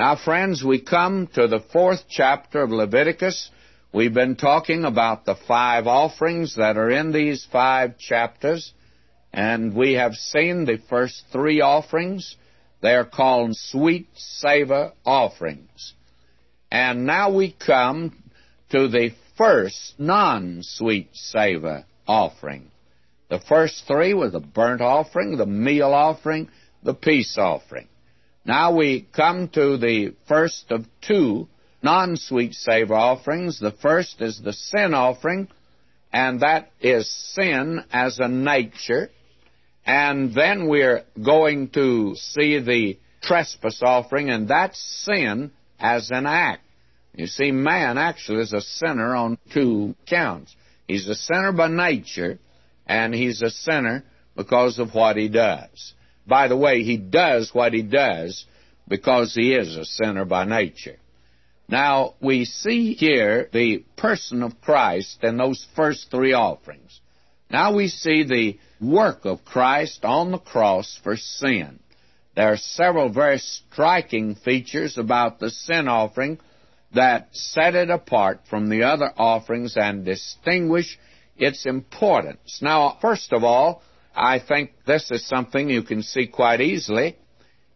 Now, friends, we come to the 4th chapter of Leviticus. We've been talking about the 5 offerings that are in these 5 chapters, and we have seen the first 3 offerings. They are called sweet savor offerings. And now we come to the first non-sweet savor offering. The first 3 were the burnt offering, the meal offering, the peace offering. Now we come to the first of 2 non-sweet savor offerings. The first is the sin offering, and that is sin as a nature. And then we're going to see the trespass offering, and that's sin as an act. You see, man actually is a sinner on 2 counts. He's a sinner by nature, and he's a sinner because of what he does. By the way, he does what he does because he is a sinner by nature. Now, we see here the person of Christ in those first 3 offerings. Now we see the work of Christ on the cross for sin. There are several very striking features about the sin offering that set it apart from the other offerings and distinguish its importance. Now, first of all, I think this is something you can see quite easily.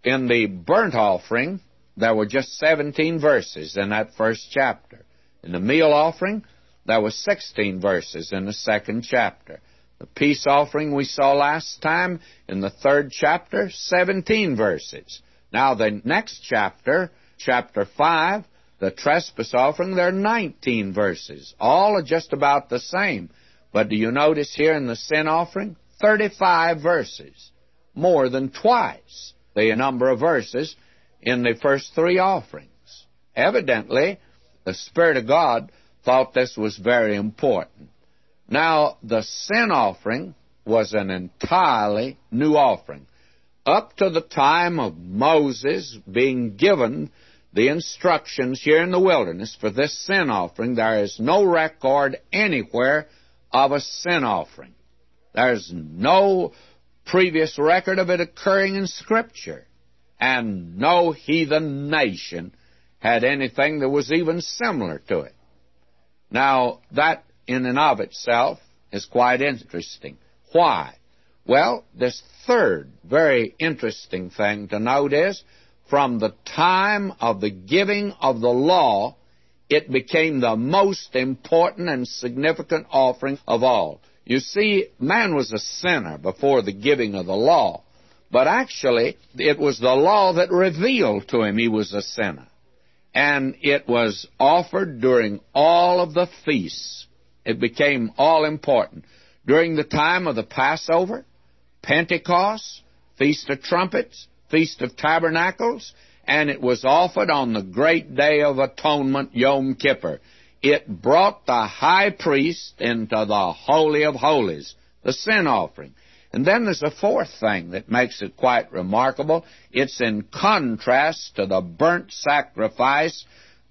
In the burnt offering, there were just 17 verses in that first chapter. In the meal offering, there were 16 verses in the second chapter. The peace offering we saw last time in the third chapter, 17 verses. Now, the next chapter, chapter 5, the trespass offering, there are 19 verses. All are just about the same. But do you notice here in the sin offering? 35 verses, more than twice the number of verses in the first 3 offerings. Evidently, the Spirit of God thought this was very important. Now, the sin offering was an entirely new offering. Up to the time of Moses being given the instructions here in the wilderness for this sin offering, there is no record anywhere of a sin offering. There's no previous record of it occurring in Scripture, and no heathen nation had anything that was even similar to it. Now, that in and of itself is quite interesting. Why? Well, this third very interesting thing to note is, from the time of the giving of the law, it became the most important and significant offering of all. You see, man was a sinner before the giving of the law, but actually it was the law that revealed to him he was a sinner. And it was offered during all of the feasts. It became all-important. During the time of the Passover, Pentecost, Feast of Trumpets, Feast of Tabernacles, and it was offered on the great Day of Atonement, Yom Kippur. It brought the high priest into the Holy of Holies, the sin offering. And then there's a fourth thing that makes it quite remarkable. It's in contrast to the burnt sacrifice,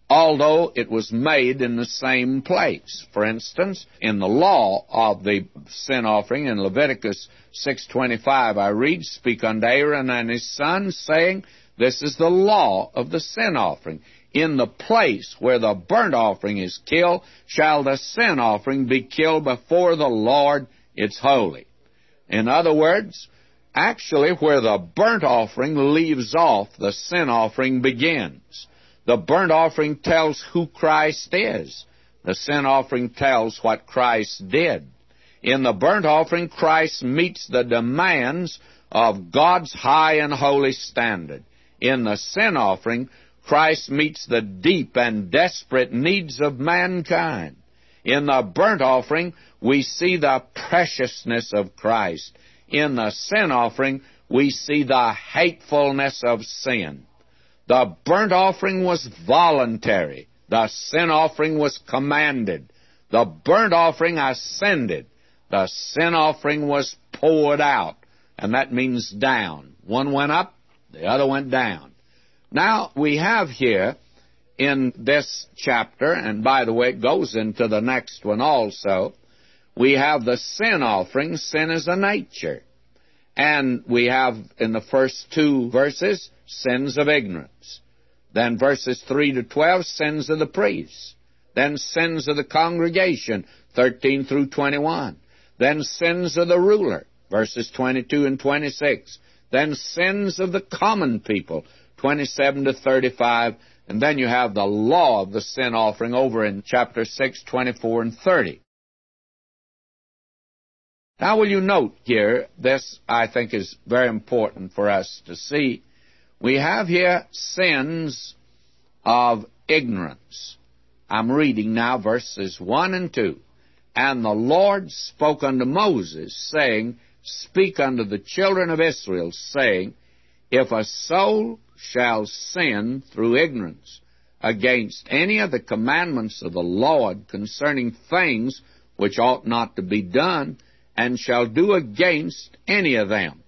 although it was made in the same place. For instance, in the law of the sin offering, in Leviticus 6:25, I read, "Speak unto Aaron and his sons, saying, this is the law of the sin offering. In the place where the burnt offering is killed, shall the sin offering be killed before the Lord, it's holy." In other words, actually where the burnt offering leaves off, the sin offering begins. The burnt offering tells who Christ is. The sin offering tells what Christ did. In the burnt offering, Christ meets the demands of God's high and holy standard. In the sin offering, Christ meets the deep and desperate needs of mankind. In the burnt offering, we see the preciousness of Christ. In the sin offering, we see the hatefulness of sin. The burnt offering was voluntary. The sin offering was commanded. The burnt offering ascended. The sin offering was poured out, and that means down. One went up, the other went down. Now, we have here in this chapter, and by the way, it goes into the next one also, we have the sin offering, sin as a nature. And we have in the first 2 verses, sins of ignorance. Then verses 3 to 12, sins of the priests. Then sins of the congregation, 13 through 21. Then sins of the ruler, verses 22 and 26. Then sins of the common people, 27 to 35. And then you have the law of the sin offering over in chapter 6, 24 and 30. Now, will you note here, this I think is very important for us to see. We have here sins of ignorance. I'm reading now verses 1 and 2. And the Lord spoke unto Moses, saying, Speak unto the children of Israel, saying, If a soul shall sin through ignorance against any of the commandments of the Lord concerning things which ought not to be done, and shall do against any of them.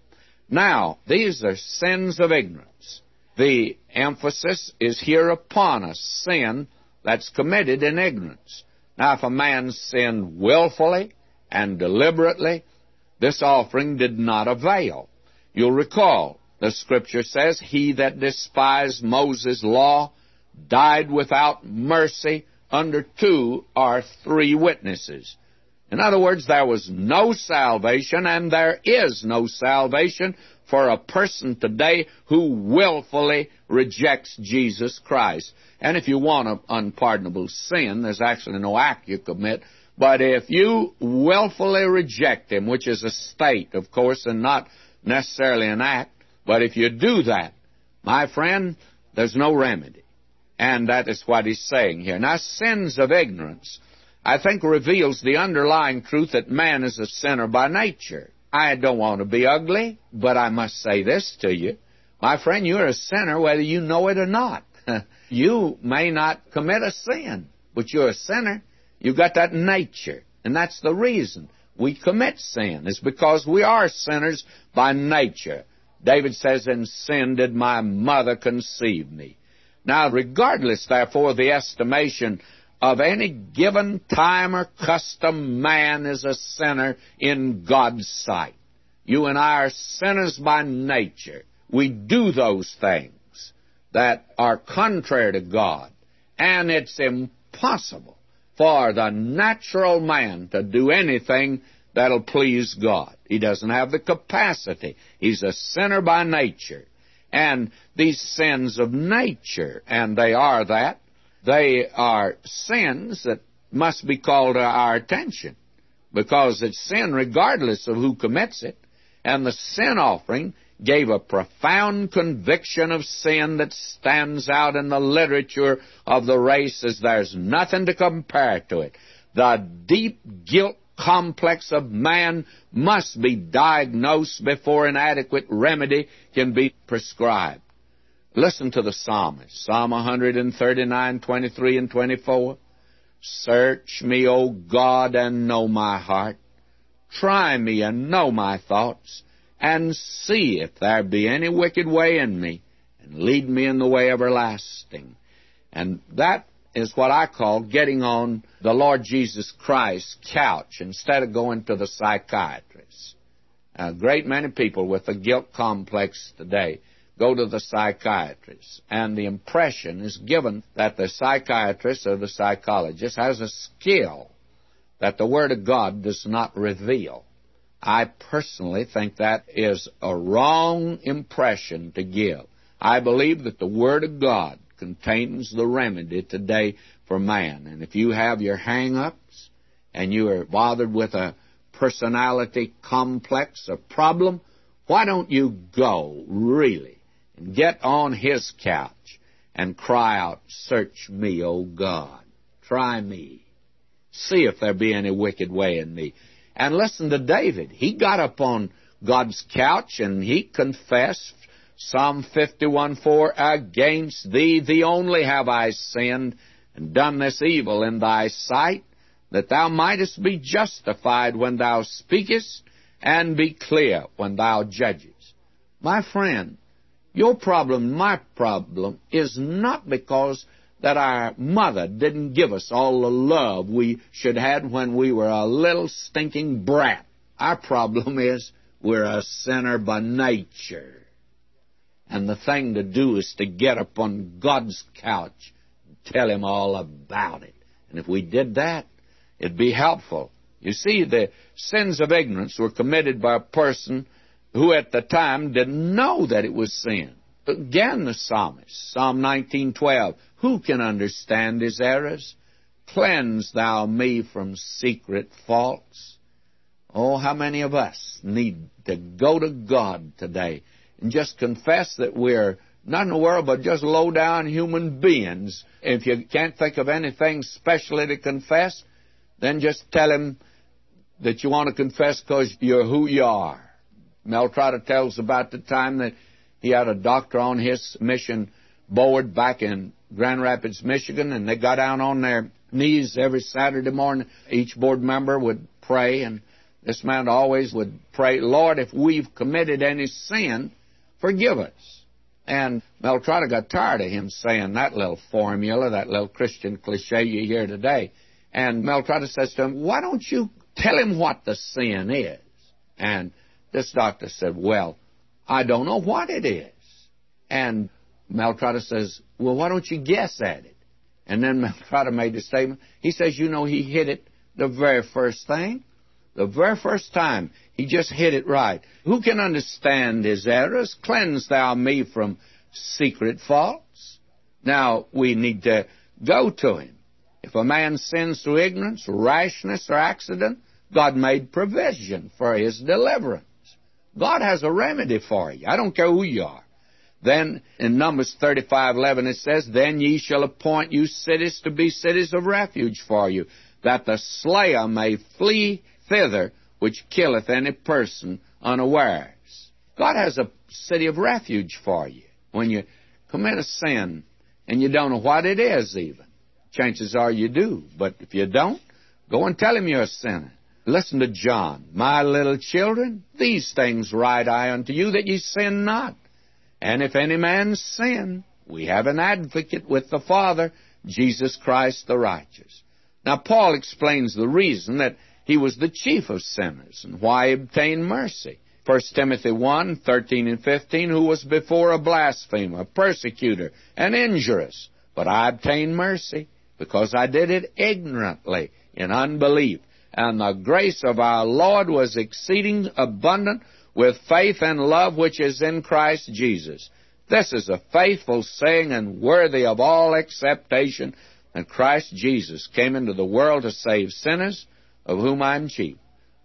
Now, these are sins of ignorance. The emphasis is here upon a sin that's committed in ignorance. Now, if a man sinned willfully and deliberately, this offering did not avail. You'll recall, the Scripture says, He that despised Moses' law died without mercy under 2 or 3 witnesses. In other words, there was no salvation, and there is no salvation for a person today who willfully rejects Jesus Christ. And if you want an unpardonable sin, there's actually no act you commit. But if you willfully reject Him, which is a state, of course, and not necessarily an act, but if you do that, my friend, there's no remedy. And that is what he's saying here. Now, sins of ignorance, I think, reveals the underlying truth that man is a sinner by nature. I don't want to be ugly, but I must say this to you. My friend, you're a sinner whether you know it or not. You may not commit a sin, but you're a sinner. You've got that nature, and that's the reason we commit sin. It's because we are sinners by nature. David says, In sin did my mother conceive me. Now, regardless, therefore, the estimation of any given time or custom, man is a sinner in God's sight. You and I are sinners by nature. We do those things that are contrary to God, and it's impossible for the natural man to do anything that'll please God. He doesn't have the capacity. He's a sinner by nature. And these sins of nature, and they are that, they are sins that must be called to our attention, because it's sin regardless of who commits it. And the sin offering gave a profound conviction of sin that stands out in the literature of the race as there's nothing to compare to it. The deep guilt complex of man must be diagnosed before an adequate remedy can be prescribed. Listen to the psalmist, Psalm 139, 23 and 24. Search me, O God, and know my heart. Try me and know my thoughts, and see if there be any wicked way in me, and lead me in the way everlasting. And that is what I call getting on the Lord Jesus Christ's couch instead of going to the psychiatrist. A great many people with a guilt complex today go to the psychiatrist, and the impression is given that the psychiatrist or the psychologist has a skill that the Word of God does not reveal. I personally think that is a wrong impression to give. I believe that the Word of God contains the remedy today for man. And if you have your hang-ups and you are bothered with a personality complex, a problem, why don't you go, really, and get on His couch and cry out, Search me, O God. Try me. See if there be any wicked way in me. And listen to David. He got up on God's couch and he confessed, Psalm 51:4, Against thee only have I sinned, and done this evil in thy sight, that thou mightest be justified when thou speakest, and be clear when thou judgest. My friend, your problem, my problem, is not because that our mother didn't give us all the love we should have had when we were a little stinking brat. Our problem is we're a sinner by nature. And the thing to do is to get up on God's couch and tell him all about it. And if we did that, it'd be helpful. You see, the sins of ignorance were committed by a person who at the time didn't know that it was sin. Again, the psalmist, Psalm 19:12, who can understand his errors? Cleanse thou me from secret faults. Oh, how many of us need to go to God today and just confess that we're not in the world, but just low-down human beings. If you can't think of anything specially to confess, then just tell him that you want to confess because you're who you are. Mel Trotter tells about the time that he had a doctor on his mission board back in Grand Rapids, Michigan, and they got down on their knees every Saturday morning. Each board member would pray, and this man always would pray, Lord, if we've committed any sin, forgive us. And Mel Trotter got tired of him saying that little formula, that little Christian cliche you hear today. And Mel Trotter says to him, why don't you tell him what the sin is? And this doctor said, well, I don't know what it is. And Mel Trotter says, well, why don't you guess at it? And then Mel Trotter made the statement. He says, you know, he hit it the very first thing. The very first time, he just hit it right. Who can understand his errors? Cleanse thou me from secret faults. Now, we need to go to him. If a man sins through ignorance, rashness, or accident, God made provision for his deliverance. God has a remedy for you. I don't care who you are. Then in Numbers 35:11 it says, then ye shall appoint you cities to be cities of refuge for you, that the slayer may flee thither, which killeth any person unawares. God has a city of refuge for you. When you commit a sin and you don't know what it is even, chances are you do. But if you don't, go and tell him you're a sinner. Listen to John. My little children, these things write I unto you, that ye sin not. And if any man sin, we have an advocate with the Father, Jesus Christ the righteous. Now, Paul explains the reason that he was the chief of sinners and why he obtained mercy. 1 Timothy 1:13 and 15, who was before a blasphemer, a persecutor, and injurious. But I obtained mercy because I did it ignorantly in unbelief. And the grace of our Lord was exceeding abundant with faith and love which is in Christ Jesus. This is a faithful saying and worthy of all acceptation, that Christ Jesus came into the world to save sinners, of whom I am chief.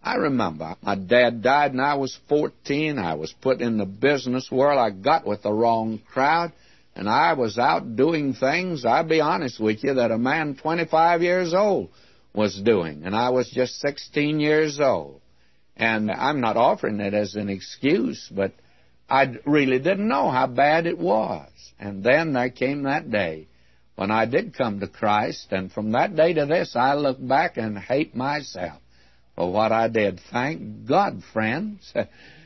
I remember my dad died and I was 14. I was put in the business world. I got with the wrong crowd, and I was out doing things, I'll be honest with you, that a man 25 years old was doing, and I was just 16 years old. And I'm not offering it as an excuse, but I really didn't know how bad it was. And then there came that day when I did come to Christ, and from that day to this, I look back and hate myself for what I did. Thank God, friends,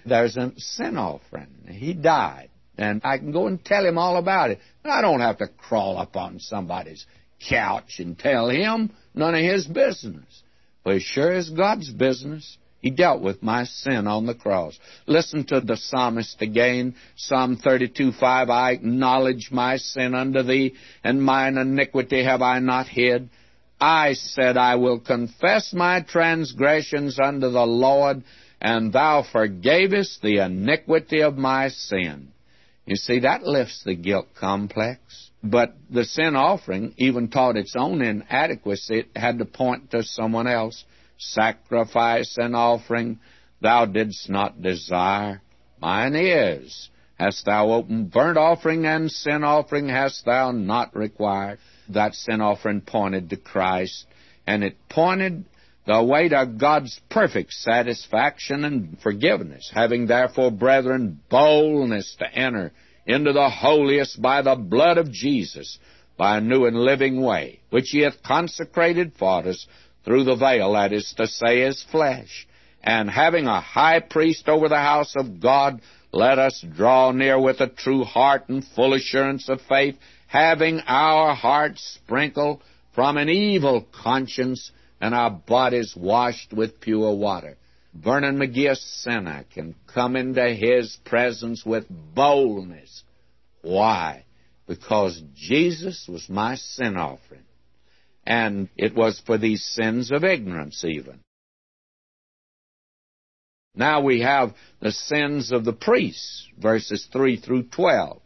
there's a sin offering. He died, and I can go and tell him all about it. I don't have to crawl up on somebody's couch and tell him none of his business. But it sure is God's business. He dealt with my sin on the cross. Listen to the psalmist again, Psalm 32:5. I acknowledge my sin unto thee, and mine iniquity have I not hid. I said, I will confess my transgressions unto the Lord, and thou forgavest the iniquity of my sin. You see, that lifts the guilt complex. But the sin offering even taught its own inadequacy. It had to point to someone else. Sacrifice and offering thou didst not desire. Mine is. Hast thou opened burnt offering and sin offering hast thou not required. That sin offering pointed to Christ, and it pointed the way to God's perfect satisfaction and forgiveness. Having therefore, brethren, boldness to enter into the holiest by the blood of Jesus, by a new and living way, which he hath consecrated for us, through the veil, that is to say, his flesh. And having a high priest over the house of God, let us draw near with a true heart and full assurance of faith, having our hearts sprinkled from an evil conscience and our bodies washed with pure water. Vernon McGee, a sinner, can come into his presence with boldness Why? Because Jesus was my sin offering. And it was for these sins of ignorance even. Now we have the sins of the priests, verses 3 through 12.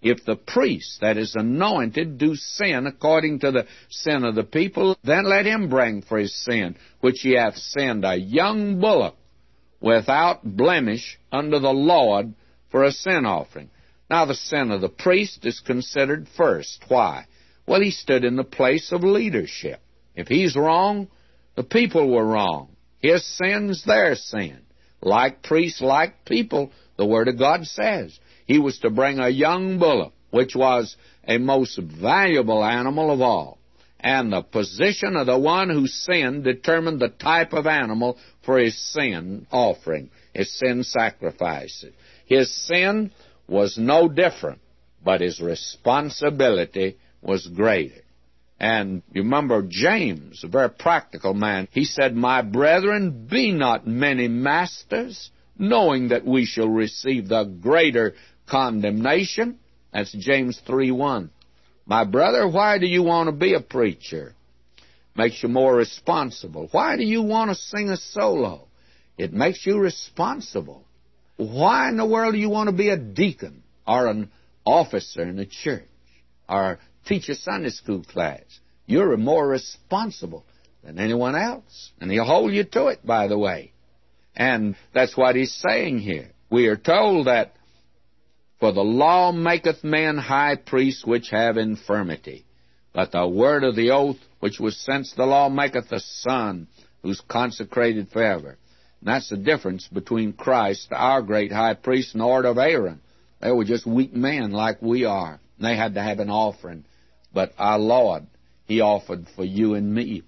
If the priest that is anointed do sin according to the sin of the people, then let him bring for his sin, which he hath sinned, a young bullock without blemish unto the Lord for a sin offering. Now the sin of the priest is considered first. Why? Well, he stood in the place of leadership. If he's wrong, the people were wrong. His sin's their sin. Like priests, like people, the Word of God says. He was to bring a young bullock, which was a most valuable animal of all. And the position of the one who sinned determined the type of animal for his sin offering, his sin sacrifices. His sin was no different, but his responsibility was greater. And you remember James, a very practical man, he said, "My brethren, be not many masters, knowing that we shall receive the greater condemnation." That's James 3:1. My brother, why do you want to be a preacher? Makes you more responsible. Why do you want to sing a solo? It makes you responsible. Why in the world do you want to be a deacon or an officer in the church or teach a Sunday school class? You're more responsible than anyone else, and he'll hold you to it, by the way. And that's what he's saying here. We are told that, "For the law maketh men high priests which have infirmity, but the word of the oath which was since the law maketh the Son, who's consecrated forever." And that's the difference between Christ, our great high priest, and the order of Aaron. They were just weak men like we are. And they had to have an offering. But our Lord, He offered for you and me.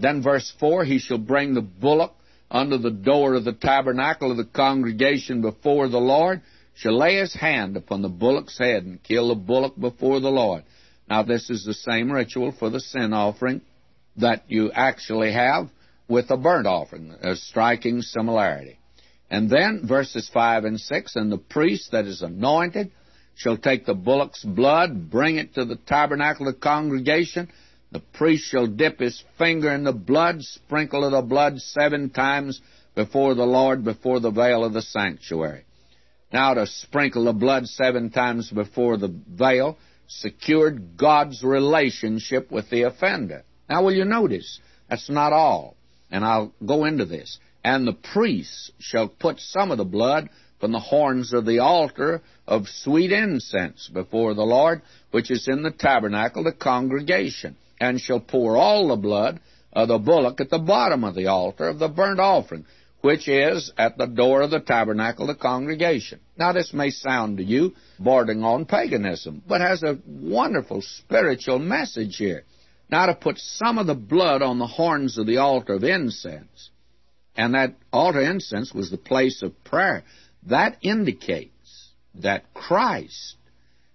Then verse 4, "He shall bring the bullock under the door of the tabernacle of the congregation before the Lord, shall lay his hand upon the bullock's head, and kill the bullock before the Lord." Now, this is the same ritual for the sin offering that you actually have with the burnt offering, a striking similarity. And then, verses 5 and 6, "And the priest that is anointed shall take the bullock's blood, bring it to the tabernacle of the congregation. The priest shall dip his finger in the blood, sprinkle of the blood 7 times before the Lord, before the veil of the sanctuary." Now, to sprinkle the blood 7 times before the veil secured God's relationship with the offender. Now, will you notice, that's not all, and I'll go into this. "And the priest shall put some of the blood from the horns of the altar of sweet incense before the Lord, which is in the tabernacle, the congregation, and shall pour all the blood of the bullock at the bottom of the altar of the burnt offering, which is at the door of the tabernacle, the congregation." Now, this may sound to you bordering on paganism, but has a wonderful spiritual message here. Now, to put some of the blood on the horns of the altar of incense, and that altar incense was the place of prayer, that indicates that Christ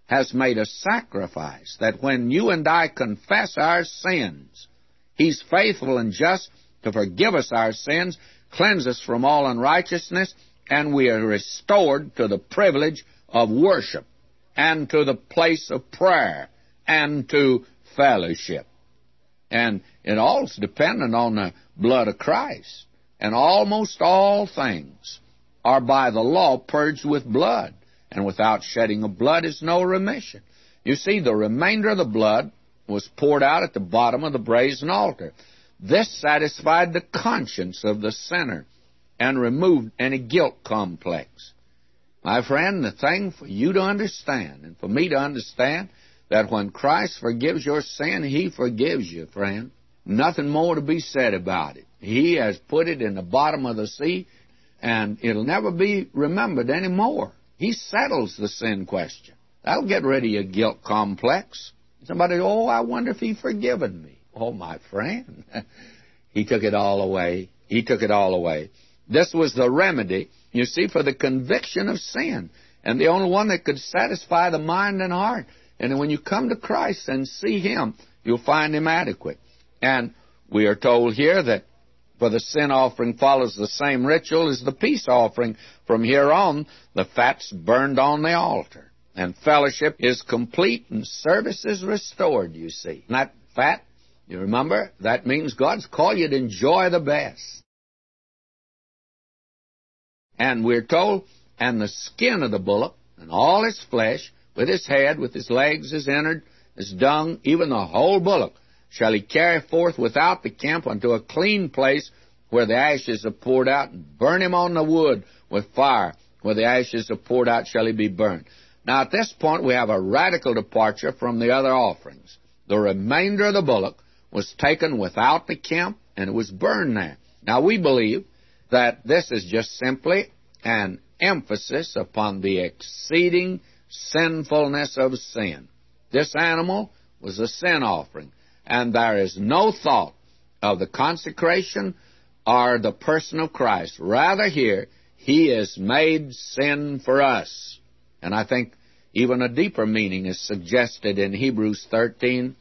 has made a sacrifice, that when you and I confess our sins, He's faithful and just to forgive us our sins, cleanse us from all unrighteousness, and we are restored to the privilege of worship and to the place of prayer and to fellowship. And it all is dependent on the blood of Christ, and almost all things are by the law purged with blood, and without shedding of blood is no remission. You see, the remainder of the blood was poured out at the bottom of the brazen altar. This satisfied the conscience of the sinner and removed any guilt complex. My friend, the thing for you to understand, and for me to understand, that when Christ forgives your sin, He forgives you, friend. Nothing more to be said about it. He has put it in the bottom of the sea, and it'll never be remembered anymore. He settles the sin question. That'll get rid of your guilt complex. Somebody, "Oh, I wonder if He forgiven me." Oh, my friend, He took it all away. He took it all away. This was the remedy, you see, for the conviction of sin, and the only one that could satisfy the mind and heart. And when you come to Christ and see Him, you'll find Him adequate. And we are told here that for the sin offering follows the same ritual as the peace offering. From here on, the fat's burned on the altar. and fellowship is complete and service is restored, you see. Not fat, you remember? That means God's called you to enjoy the best. And we're told, and the skin of the bullock and all his flesh, with his head, with his legs, his innard, his dung, even the whole bullock, shall he carry forth without the camp unto a clean place where the ashes are poured out, and burn him on the wood with fire. Where the ashes are poured out shall he be burned. Now, at this point, we have a radical departure from the other offerings. The remainder of the bullock was taken without the camp, and it was burned there. Now, we believe that this is just simply an emphasis upon the exceeding sinfulness of sin. This animal was a sin offering, and there is no thought of the consecration or the person of Christ. Rather here, he is made sin for us. And I think even a deeper meaning is suggested in Hebrews 13.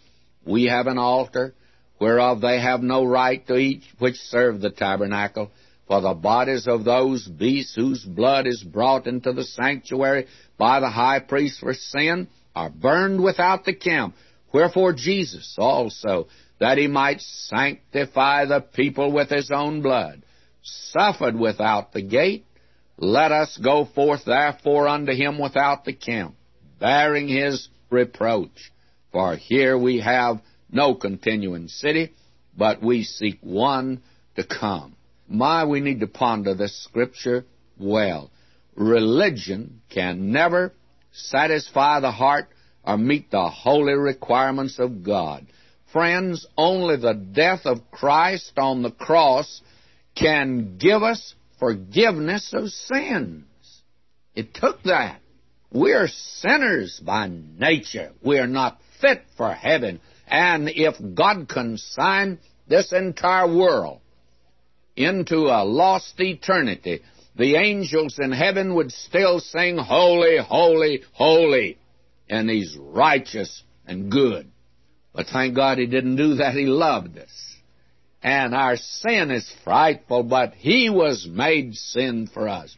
We have an altar whereof they have no right to eat which serve the tabernacle, for the bodies of those beasts whose blood is brought into the sanctuary by the high priest for sin are burned without the camp. Wherefore Jesus also, that he might sanctify the people with his own blood, suffered without the gate. Let us go forth therefore unto him without the camp, bearing his reproach. For here we have no continuing city, but we seek one to come. We need to ponder this scripture well. Religion can never satisfy the heart or meet the holy requirements of God. Friends, only the death of Christ on the cross can give us forgiveness of sins. It took that. We are sinners by nature. We are not fit for heaven. And if God consigned this entire world into a lost eternity, the angels in heaven would still sing, "Holy, holy, holy," and he's righteous and good. But thank God he didn't do that. He loved us. And our sin is frightful, but he was made sin for us.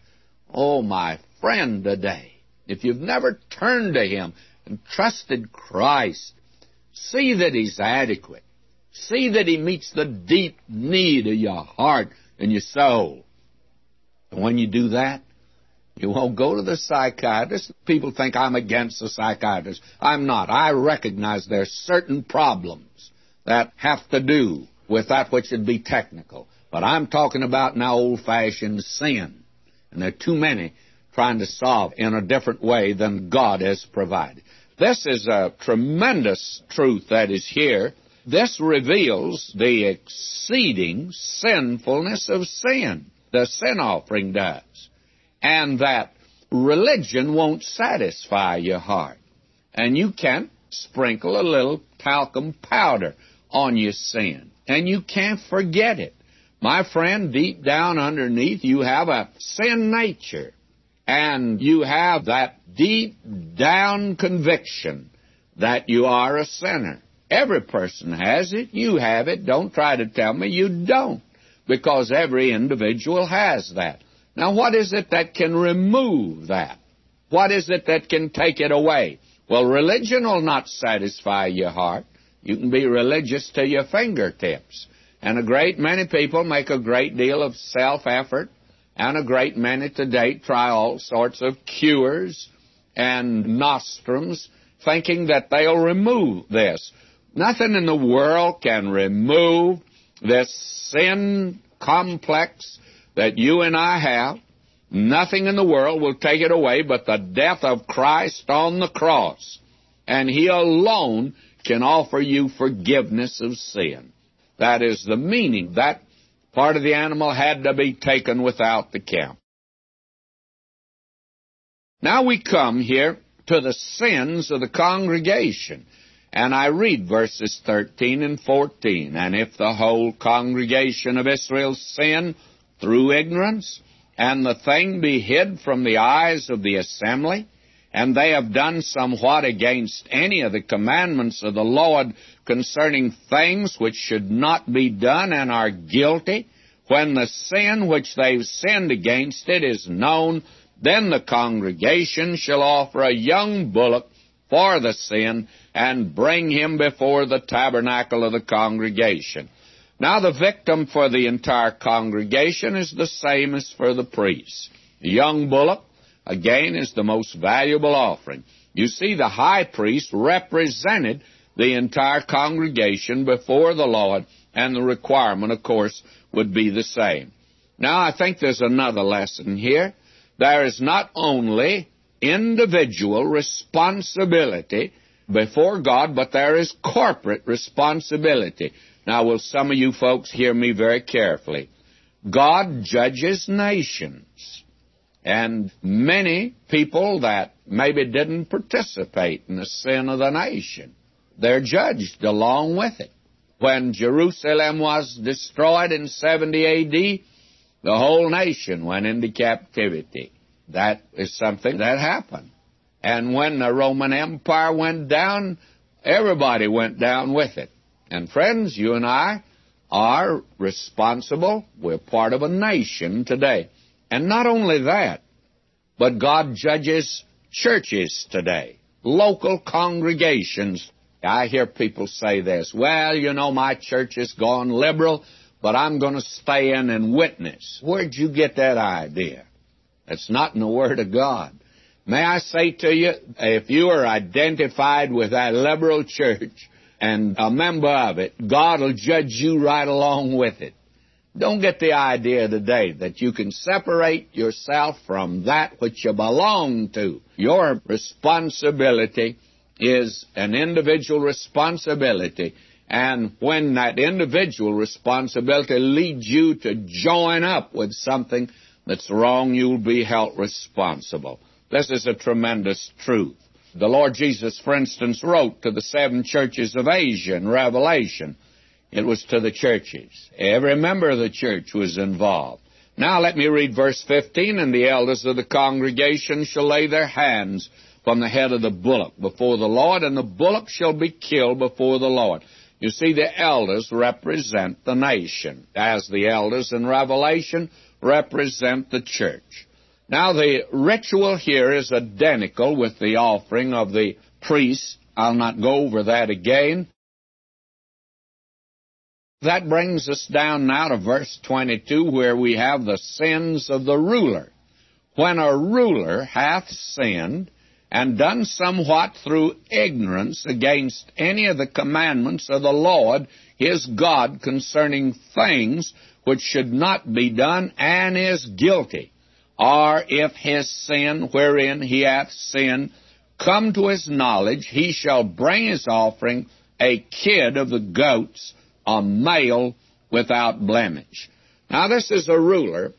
Oh, my friend today, if you've never turned to him and trusted Christ, see that he's adequate. See that he meets the deep need of your heart and your soul. And when you do that, you won't go to the psychiatrist. People think I'm against the psychiatrist. I'm not. I recognize there are certain problems that have to do with that which would be technical. But I'm talking about now old-fashioned sin. And there are too many trying to solve in a different way than God has provided. This is a tremendous truth that is here. This reveals the exceeding sinfulness of sin. The sin offering does. And that religion won't satisfy your heart. And you can't sprinkle a little talcum powder on your sin. And you can't forget it. My friend, deep down underneath, you have a sin nature. And you have that deep down conviction that you are a sinner. Every person has it. You have it. Don't try to tell me you don't, because every individual has that. Now, what is it that can remove that? What is it that can take it away? Well, religion will not satisfy your heart. You can be religious to your fingertips. And a great many people make a great deal of self-effort, and a great many today try all sorts of cures and nostrums, thinking that they'll remove this. Nothing in the world can remove this sin complex that you and I have. Nothing in the world will take it away but the death of Christ on the cross. And he alone can offer you forgiveness of sin. That is the meaning. That part of the animal had to be taken without the camp. Now we come here to the sins of the congregation. And I read verses 13 and 14. And if the whole congregation of Israel sin through ignorance, and the thing be hid from the eyes of the assembly, and they have done somewhat against any of the commandments of the Lord concerning things which should not be done and are guilty, when the sin which they've sinned against it is known, Then the congregation shall offer a young bullock for the sin, and bring him before the tabernacle of the congregation. Now the victim for the entire congregation is the same as for the priests. The young bullock, again, is the most valuable offering. You see, the high priest represented the entire congregation before the Lord, and the requirement, of course, would be the same. Now, I think there's another lesson here. There is not only individual responsibility before God, but there is corporate responsibility. Now, will some of you folks hear me very carefully? God judges nations, and many people that maybe didn't participate in the sin of the nation, they're judged along with it. When Jerusalem was destroyed in 70 A.D., the whole nation went into captivity. That is something that happened. And when the Roman Empire went down, everybody went down with it. And friends, you and I are responsible. We're part of a nation today. And not only that, but God judges churches today, local congregations. I hear people say this, well, you know, my church has gone liberal, but I'm going to stay in and witness. Where'd you get that idea? That's not in the Word of God. May I say to you, if you are identified with that liberal church and a member of it, God will judge you right along with it. Don't get the idea today that you can separate yourself from that which you belong to. Your responsibility is an individual responsibility. And when that individual responsibility leads you to join up with something that's wrong, you'll be held responsible. This is a tremendous truth. The Lord Jesus, for instance, wrote to the seven churches of Asia in Revelation. It was to the churches. Every member of the church was involved. Now let me read verse 15. And the elders of the congregation shall lay their hands from the head of the bullock before the Lord, and the bullock shall be killed before the Lord. You see, the elders represent the nation, as the elders in Revelation represent the church. Now, the ritual here is identical with the offering of the priests. I'll not go over that again. That brings us down now to verse 22, where we have the sins of the ruler. When a ruler hath sinned, and done somewhat through ignorance against any of the commandments of the Lord his God concerning things which should not be done, and is guilty, or if his sin wherein he hath sinned come to his knowledge, he shall bring his offering a kid of the goats, a male without blemish. Now this is a ruler.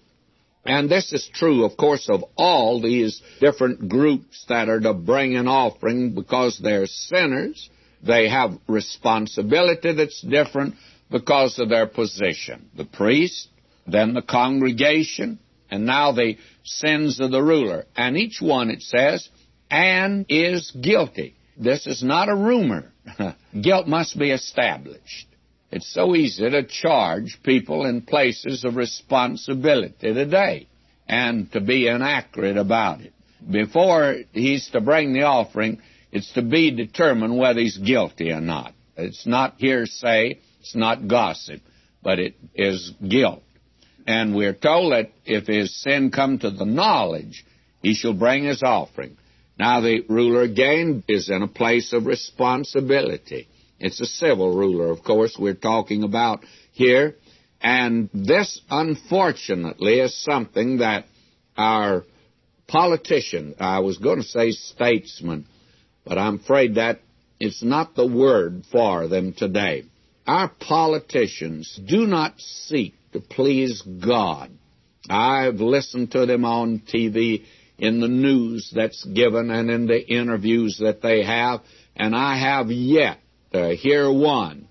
And this is true, of course, of all these different groups that are to bring an offering, because they're sinners. They have responsibility that's different because of their position. The priest, then the congregation, and now the sins of the ruler. And each one, it says, and is guilty. This is not a rumor. Guilt must be established. It's so easy to charge people in places of responsibility today and to be inaccurate about it. Before he's to bring the offering, it's to be determined whether he's guilty or not. It's not hearsay, it's not gossip, but it is guilt. And we're told that if his sin come to the knowledge, he shall bring his offering. Now the ruler again is in a place of responsibility. It's a civil ruler, of course, we're talking about here. And this, unfortunately, is something that our politicians, I was going to say statesmen, but I'm afraid that it's not the word for them today. Our politicians do not seek to please God. I've listened to them on TV, in the news that's given, and in the interviews that they have, and I have yet hear one,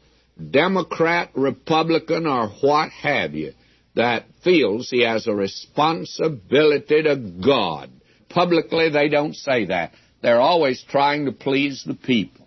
Democrat, Republican, or what have you, that feels he has a responsibility to God. Publicly, they don't say that. They're always trying to please the people.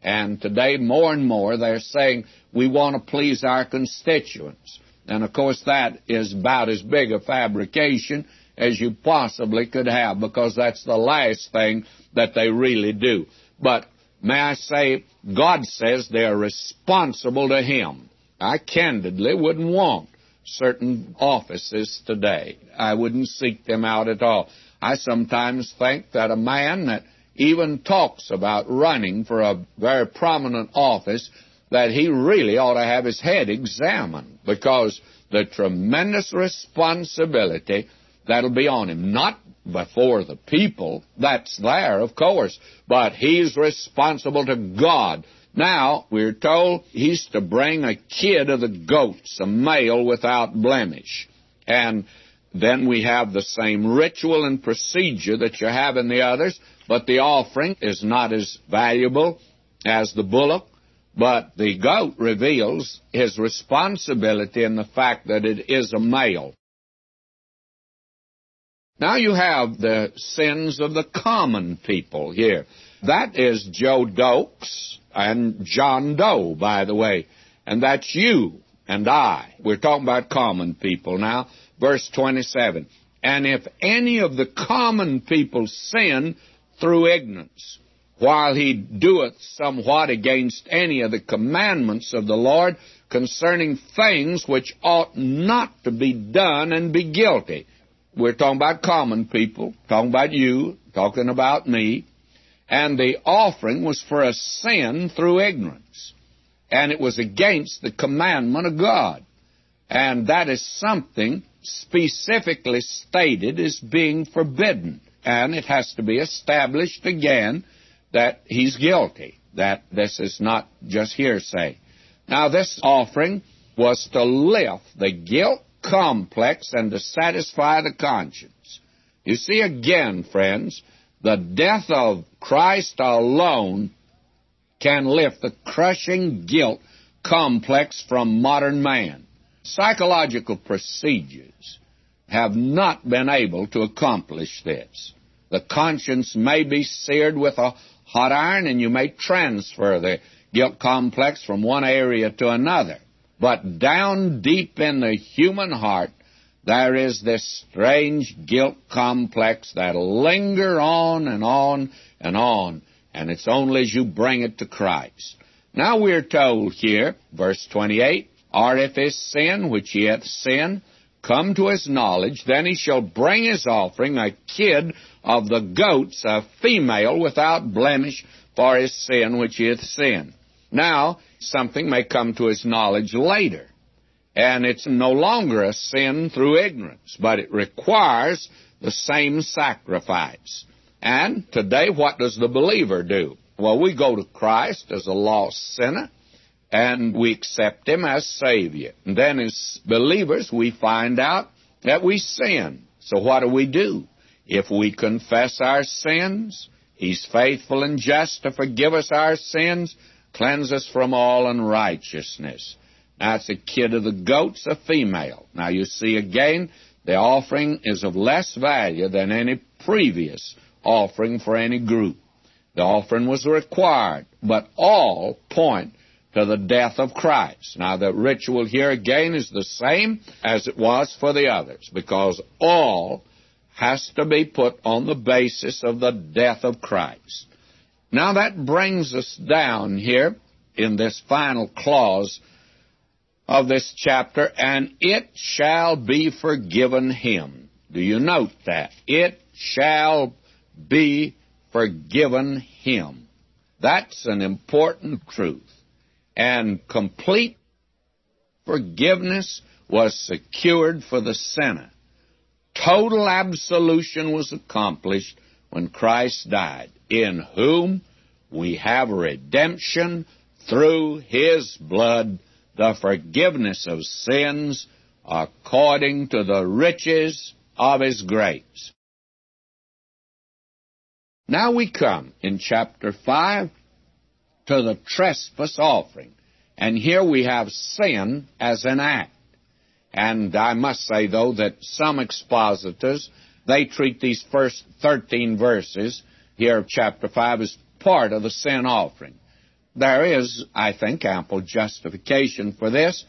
And today, more and more, they're saying, we want to please our constituents. And, of course, that is about as big a fabrication as you possibly could have, because that's the last thing that they really do. But may I say, God says they are responsible to Him. I candidly wouldn't want certain offices today. I wouldn't seek them out at all. I sometimes think that a man that even talks about running for a very prominent office, that he really ought to have his head examined, because the tremendous responsibility that'll be on him, not before the people, that's there, of course, but he's responsible to God. Now, we're told he's to bring a kid of the goats, a male without blemish. And then we have the same ritual and procedure that you have in the others, but the offering is not as valuable as the bullock, but the goat reveals his responsibility in the fact that it is a male. Now you have the sins of the common people here. That is Joe Doakes and John Doe, by the way, and that's you and I. We're talking about common people now. Verse 27, and if any of the common people sin through ignorance, while he doeth somewhat against any of the commandments of the Lord concerning things which ought not to be done and be guilty. We're talking about common people, talking about you, talking about me. And the offering was for a sin through ignorance. And it was against the commandment of God. And that is something specifically stated as being forbidden. And it has to be established again that he's guilty, that this is not just hearsay. Now, this offering was to lift the guilt complex and to satisfy the conscience. You see, again, friends, the death of Christ alone can lift the crushing guilt complex from modern man. Psychological procedures have not been able to accomplish this. The conscience may be seared with a hot iron, and you may transfer the guilt complex from one area to another. But down deep in the human heart, there is this strange guilt complex that'll linger on and on and on, and it's only as you bring it to Christ. Now we're told here, verse 28, or if his sin, which he hath sinned, come to his knowledge, then he shall bring his offering, a kid of the goats, a female without blemish, for his sin which he hath sinned. Now, something may come to his knowledge later, and it's no longer a sin through ignorance, but it requires the same sacrifice. And today, what does the believer do? Well, we go to Christ as a lost sinner, and we accept Him as Savior. And then as believers, we find out that we sin. So what do? If we confess our sins, He's faithful and just to forgive us our sins, cleanse us from all unrighteousness. Now, it's a kid of the goats, a female. Now, you see again, the offering is of less value than any previous offering for any group. The offering was required, but all point to the death of Christ. Now, the ritual here again is the same as it was for the others, because all has to be put on the basis of the death of Christ. Now, that brings us down here in this final clause of this chapter, and it shall be forgiven him. Do you note that? It shall be forgiven him. That's an important truth. And complete forgiveness was secured for the sinner. Total absolution was accomplished when Christ died, in whom we have redemption through His blood, the forgiveness of sins according to the riches of His grace. Now we come in chapter 5 to the trespass offering. And here we have sin as an act. And I must say, though, that some expositors, they treat these first 13 verses here of chapter 5 as part of the sin offering. There is, I think, ample justification for this,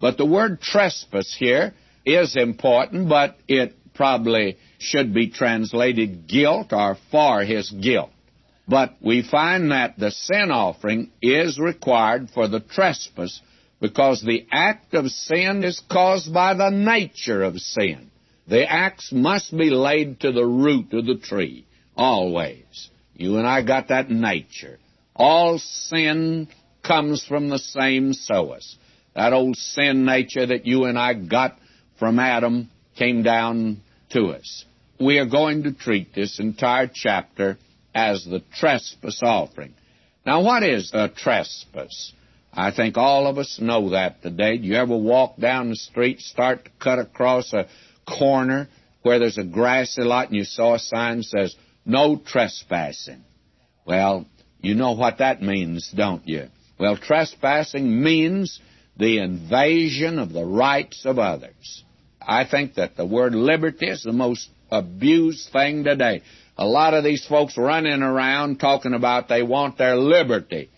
but the word trespass here is important, but it probably should be translated guilt or for his guilt. But we find that the sin offering is required for the trespass because the act of sin is caused by the nature of sin. The axe must be laid to the root of the tree, always. You and I got that nature. All sin comes from the same source. That old sin nature that you and I got from Adam came down to us. We are going to treat this entire chapter as the trespass offering. Now, what is a trespass? I think all of us know that today. Do you ever walk down the street, start to cut across a corner where there's a grassy lot, and you saw a sign that says, "No trespassing"? Well, you know what that means, don't you? Well, trespassing means the invasion of the rights of others. I think that the word liberty is the most abused thing today. A lot of these folks running around talking about they want their liberty,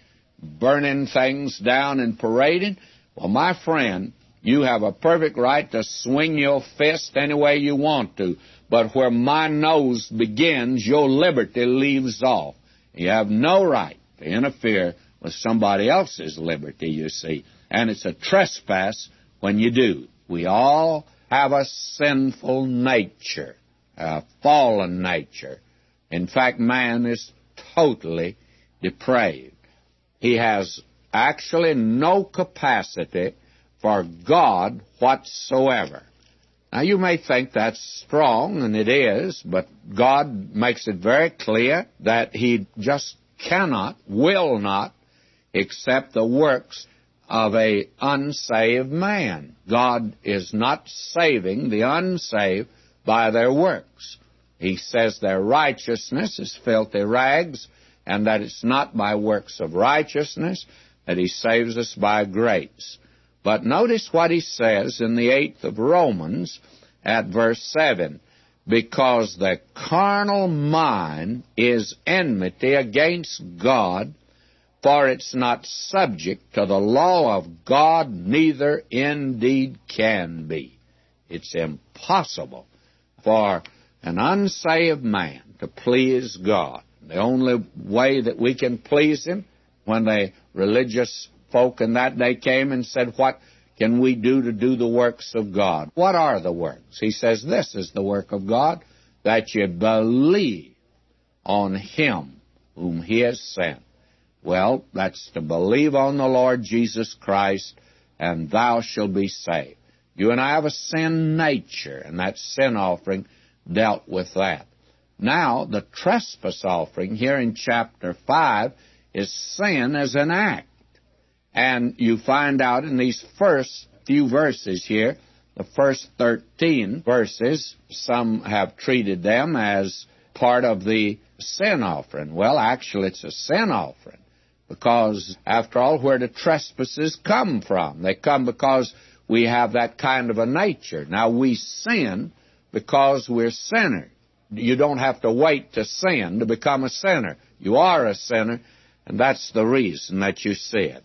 burning things down and parading. Well, my friend, you have a perfect right to swing your fist any way you want to, but where my nose begins, your liberty leaves off. You have no right to interfere with somebody else's liberty, you see, and it's a trespass when you do. We all have a sinful nature, a fallen nature. In fact, man is totally depraved. He has actually no capacity for God whatsoever. Now, you may think that's strong, and it is, but God makes it very clear that he just cannot, will not, accept the works of an unsaved man. God is not saving the unsaved by their works. He says their righteousness is filthy rags, and that it's not by works of righteousness that he saves us by grace. But notice what he says in the 8th of Romans at verse 7. Because the carnal mind is enmity against God, for it's not subject to the law of God, neither indeed can be. It's impossible for an unsaved man to please God. The only way that we can please him, when the religious folk in that day came and said, what can we do to do the works of God? What are the works? He says, this is the work of God, that you believe on him whom he has sent. Well, that's to believe on the Lord Jesus Christ, and thou shalt be saved. You and I have a sin nature, and that sin offering dealt with that. Now, the trespass offering here in chapter 5 is sin as an act. And you find out in these first few verses here, the first 13 verses, some have treated them as part of the sin offering. Well, actually, it's a sin offering. Because, after all, where do trespasses come from? They come because we have that kind of a nature. Now, we sin because we're sinners. You don't have to wait to sin to become a sinner. You are a sinner, and that's the reason that you sin.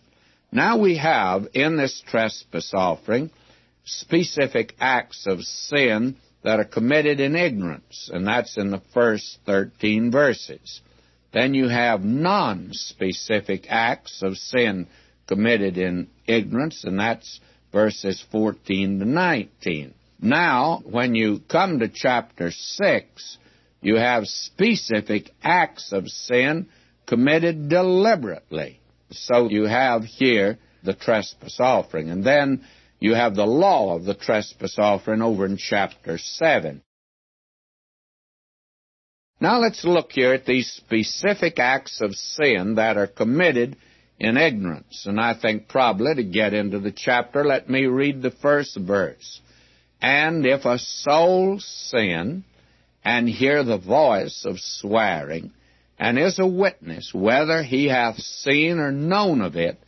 Now, we have in this trespass offering specific acts of sin that are committed in ignorance, and that's in the first 13 verses. Then you have non-specific acts of sin committed in ignorance, and that's verses 14 to 19. Now, when you come to chapter 6, you have specific acts of sin committed deliberately. So you have here the trespass offering. And then you have the law of the trespass offering over in chapter 7. Now let's look here at these specific acts of sin that are committed in ignorance. And I think probably to get into the chapter, let me read the first verse. And if a soul sin and hear the voice of swearing, and is a witness whether he hath seen or known of it,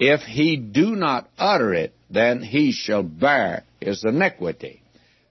if he do not utter it, then he shall bear his iniquity.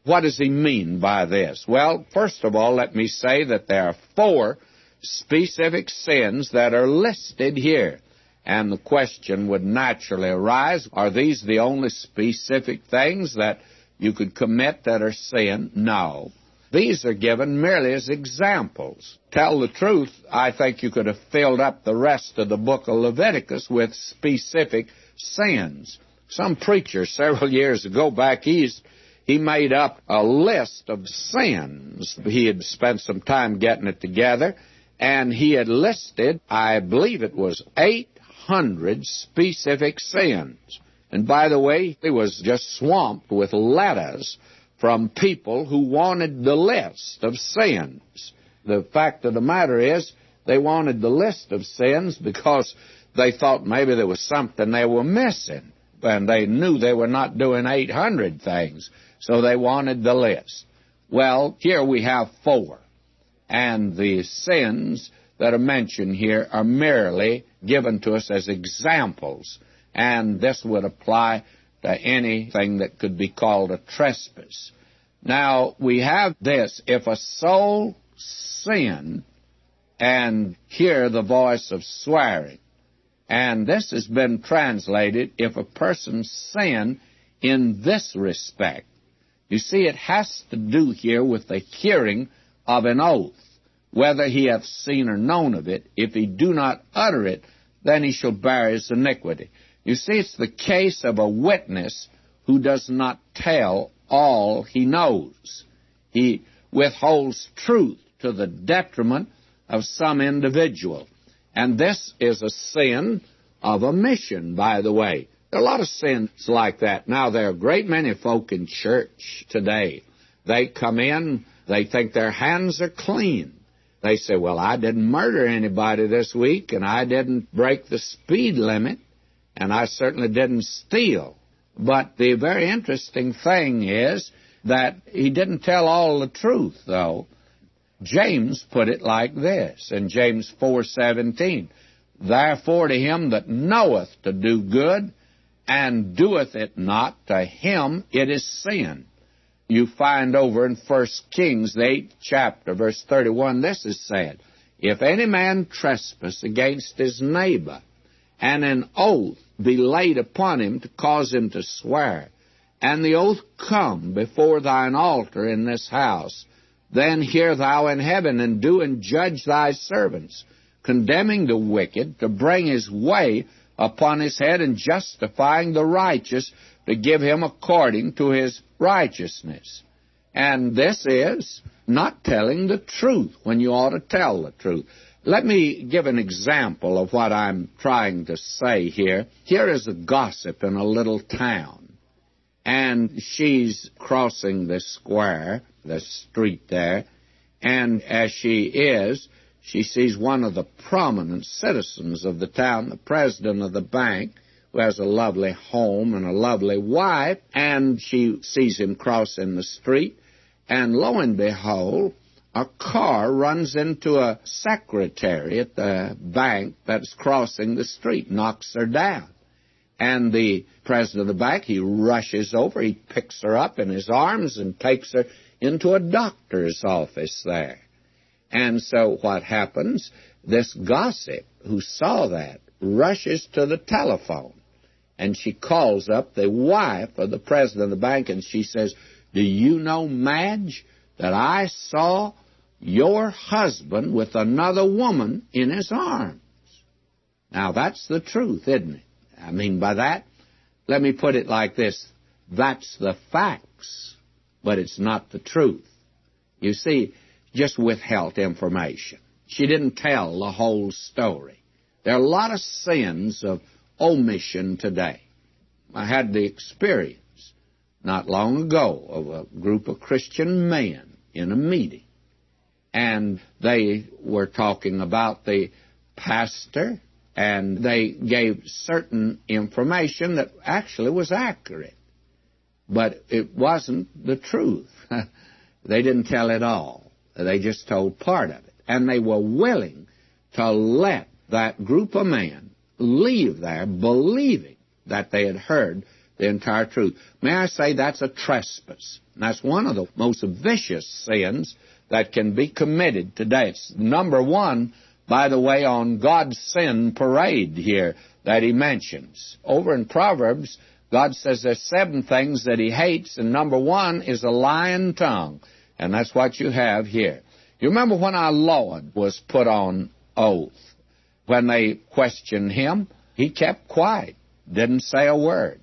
What does he mean by this? Well, first of all, let me say that there are four specific sins that are listed here. And the question would naturally arise, are these the only specific things that you could commit that are sin? No. These are given merely as examples. Tell the truth, I think you could have filled up the rest of the book of Leviticus with specific sins. Some preacher several years ago back east, he made up a list of sins. He had spent some time getting it together, and he had listed, I believe it was 800 specific sins. And by the way, it was just swamped with letters from people who wanted the list of sins. The fact of the matter is, they wanted the list of sins because they thought maybe there was something they were missing, and they knew they were not doing 800 things, so they wanted the list. Well, here we have 4, and the sins that are mentioned here are merely given to us as examples, and this would apply to anything that could be called a trespass. Now, we have this, if a soul sin and hear the voice of swearing, and this has been translated, if a person sin in this respect. You see, it has to do here with the hearing of an oath, whether he hath seen or known of it. If he do not utter it, then he shall bear his iniquity. You see, it's the case of a witness who does not tell all he knows. He withholds truth to the detriment of some individual. And this is a sin of omission, by the way. There are a lot of sins like that. Now, there are a great many folk in church today. They come in, they think their hands are clean. They say, well, I didn't murder anybody this week, and I didn't break the speed limit, and I certainly didn't steal. But the very interesting thing is that he didn't tell all the truth, though. James put it like this in James 4:17, Therefore to him that knoweth to do good and doeth it not, to him it is sin. You find over in 1 Kings, the 8th chapter, verse 31, this is said, If any man trespass against his neighbor, and an oath be laid upon him to cause him to swear, and the oath come before thine altar in this house, then hear thou in heaven, and do and judge thy servants, condemning the wicked to bring his way upon his head, and justifying the righteous to give him according to his righteousness. And this is not telling the truth when you ought to tell the truth. Let me give an example of what I'm trying to say here. Here is a gossip in a little town, and she's crossing the square, the street there, and as she is, she sees one of the prominent citizens of the town, the president of the bank, who has a lovely home and a lovely wife, and she sees him crossing the street, and lo and behold, a car runs into a secretary at the bank that's crossing the street, knocks her down. And the president of the bank, he rushes over, he picks her up in his arms and takes her into a doctor's office there. And so what happens? This gossip who saw that rushes to the telephone, and she calls up the wife of the president of the bank, and she says, Do you know, Madge, that I saw your husband with another woman in his arms? Now, that's the truth, isn't it? I mean by that, let me put it like this. That's the facts, but it's not the truth. You see, just withheld information. She didn't tell the whole story. There are a lot of sins of omission today. I had the experience not long ago of a group of Christian men in a meeting, and they were talking about the pastor, and they gave certain information that actually was accurate, but it wasn't the truth. They didn't tell it all. They just told part of it. And they were willing to let that group of men leave there believing that they had heard the entire truth. May I say that's a trespass. And that's one of the most vicious sins that can be committed today. It's number one, by the way, on God's sin parade here that he mentions. Over in Proverbs, God says there's 7 things that he hates, and number 1 is a lying tongue. And that's what you have here. You remember when our Lord was put on oath, when they questioned him, he kept quiet, didn't say a word.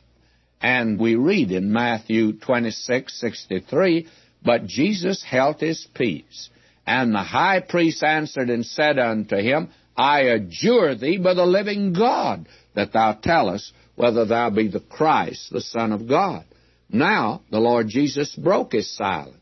And we read in Matthew 26:63, but Jesus held his peace. And the high priest answered and said unto him, I adjure thee by the living God, that thou tell us whether thou be the Christ, the Son of God. Now the Lord Jesus broke his silence.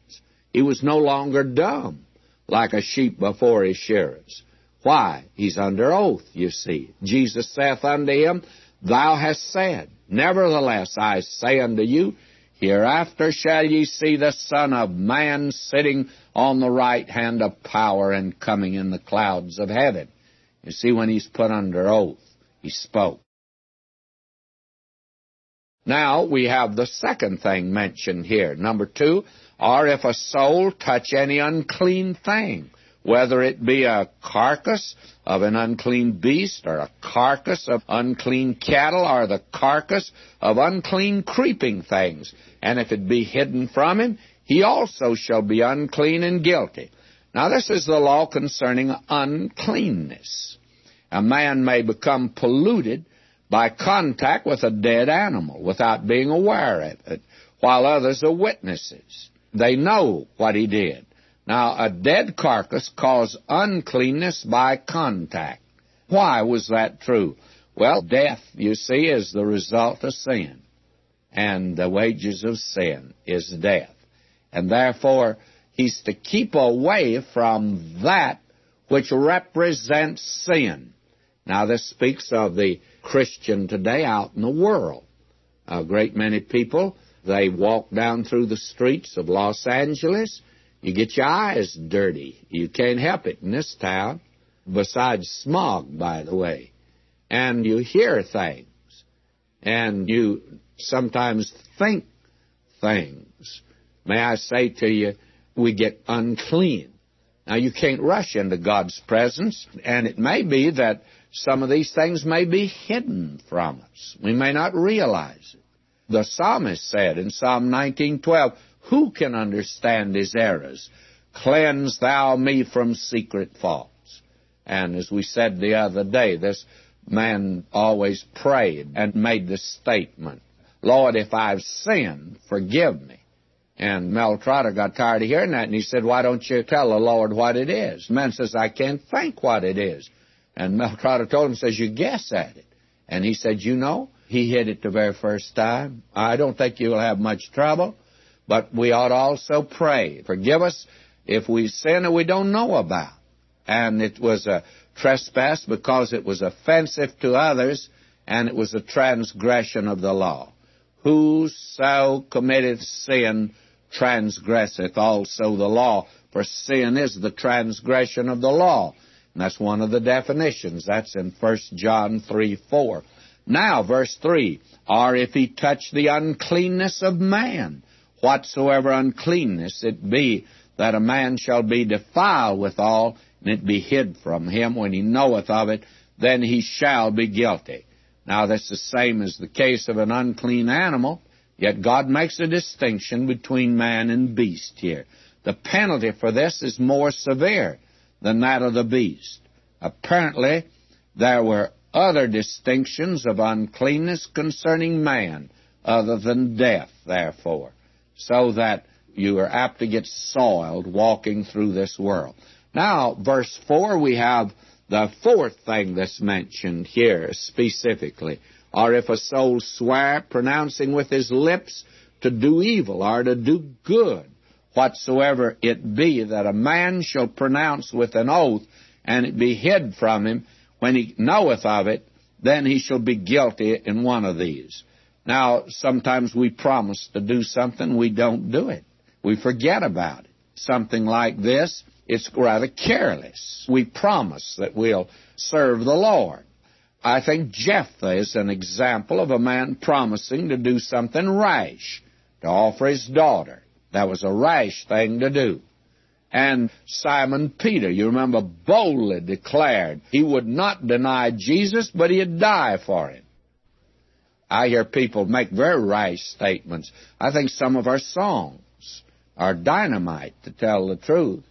He was no longer dumb, like a sheep before his shearers. Why? He's under oath, you see. Jesus saith unto him, Thou hast said, Nevertheless I say unto you, Hereafter shall ye see the Son of Man sitting on the right hand of power and coming in the clouds of heaven. You see, when he's put under oath, he spoke. Now we have the second thing mentioned here. Number two, or if a soul touch any unclean thing, whether it be a carcass of an unclean beast, or a carcass of unclean cattle, or the carcass of unclean creeping things. And if it be hidden from him, he also shall be unclean and guilty. Now, this is the law concerning uncleanness. A man may become polluted by contact with a dead animal without being aware of it, while others are witnesses. They know what he did. Now, a dead carcass caused uncleanness by contact. Why was that true? Well, death, you see, is the result of sin, and the wages of sin is death. And therefore, he's to keep away from that which represents sin. Now, this speaks of the Christian today out in the world. A great many people, they walk down through the streets of Los Angeles. You get your eyes dirty. You can't help it in this town, besides smog, by the way. And you hear things, and you sometimes think things. May I say to you, we get unclean. Now, you can't rush into God's presence, and it may be that some of these things may be hidden from us. We may not realize it. The psalmist said in Psalm 19:12, Who can understand his errors? Cleanse thou me from secret faults. And as we said the other day, this man always prayed and made this statement, Lord, if I've sinned, forgive me. And Mel Trotter got tired of hearing that, and he said, Why don't you tell the Lord what it is? The man says, I can't think what it is. And Mel Trotter told him, says, You guess at it. And he said, You know, he hit it the very first time. I don't think you'll have much trouble. But we ought to also pray, forgive us if we sin that we don't know about. And it was a trespass because it was offensive to others, and it was a transgression of the law. Whoso committeth sin transgresseth also the law, for sin is the transgression of the law. And that's one of the definitions. That's in 1 John 3:4. Now, verse 3, Or if he touch the uncleanness of man, whatsoever uncleanness it be, that a man shall be defiled withal, and it be hid from him when he knoweth of it, then he shall be guilty. Now, that's the same as the case of an unclean animal, yet God makes a distinction between man and beast here. The penalty for this is more severe than that of the beast. Apparently, there were other distinctions of uncleanness concerning man, other than death, therefore, so that you are apt to get soiled walking through this world. Now, verse 4, we have the fourth thing that's mentioned here specifically. Or if a soul swear, pronouncing with his lips to do evil or to do good, whatsoever it be, that a man shall pronounce with an oath, and it be hid from him, when he knoweth of it, then he shall be guilty in one of these. Now, sometimes we promise to do something, we don't do it. We forget about it. Something like this, it's rather careless. We promise that we'll serve the Lord. I think Jephthah is an example of a man promising to do something rash, to offer his daughter. That was a rash thing to do. And Simon Peter, you remember, boldly declared he would not deny Jesus, but he'd die for him. I hear people make very rash statements. I think some of our songs are dynamite, to tell the truth.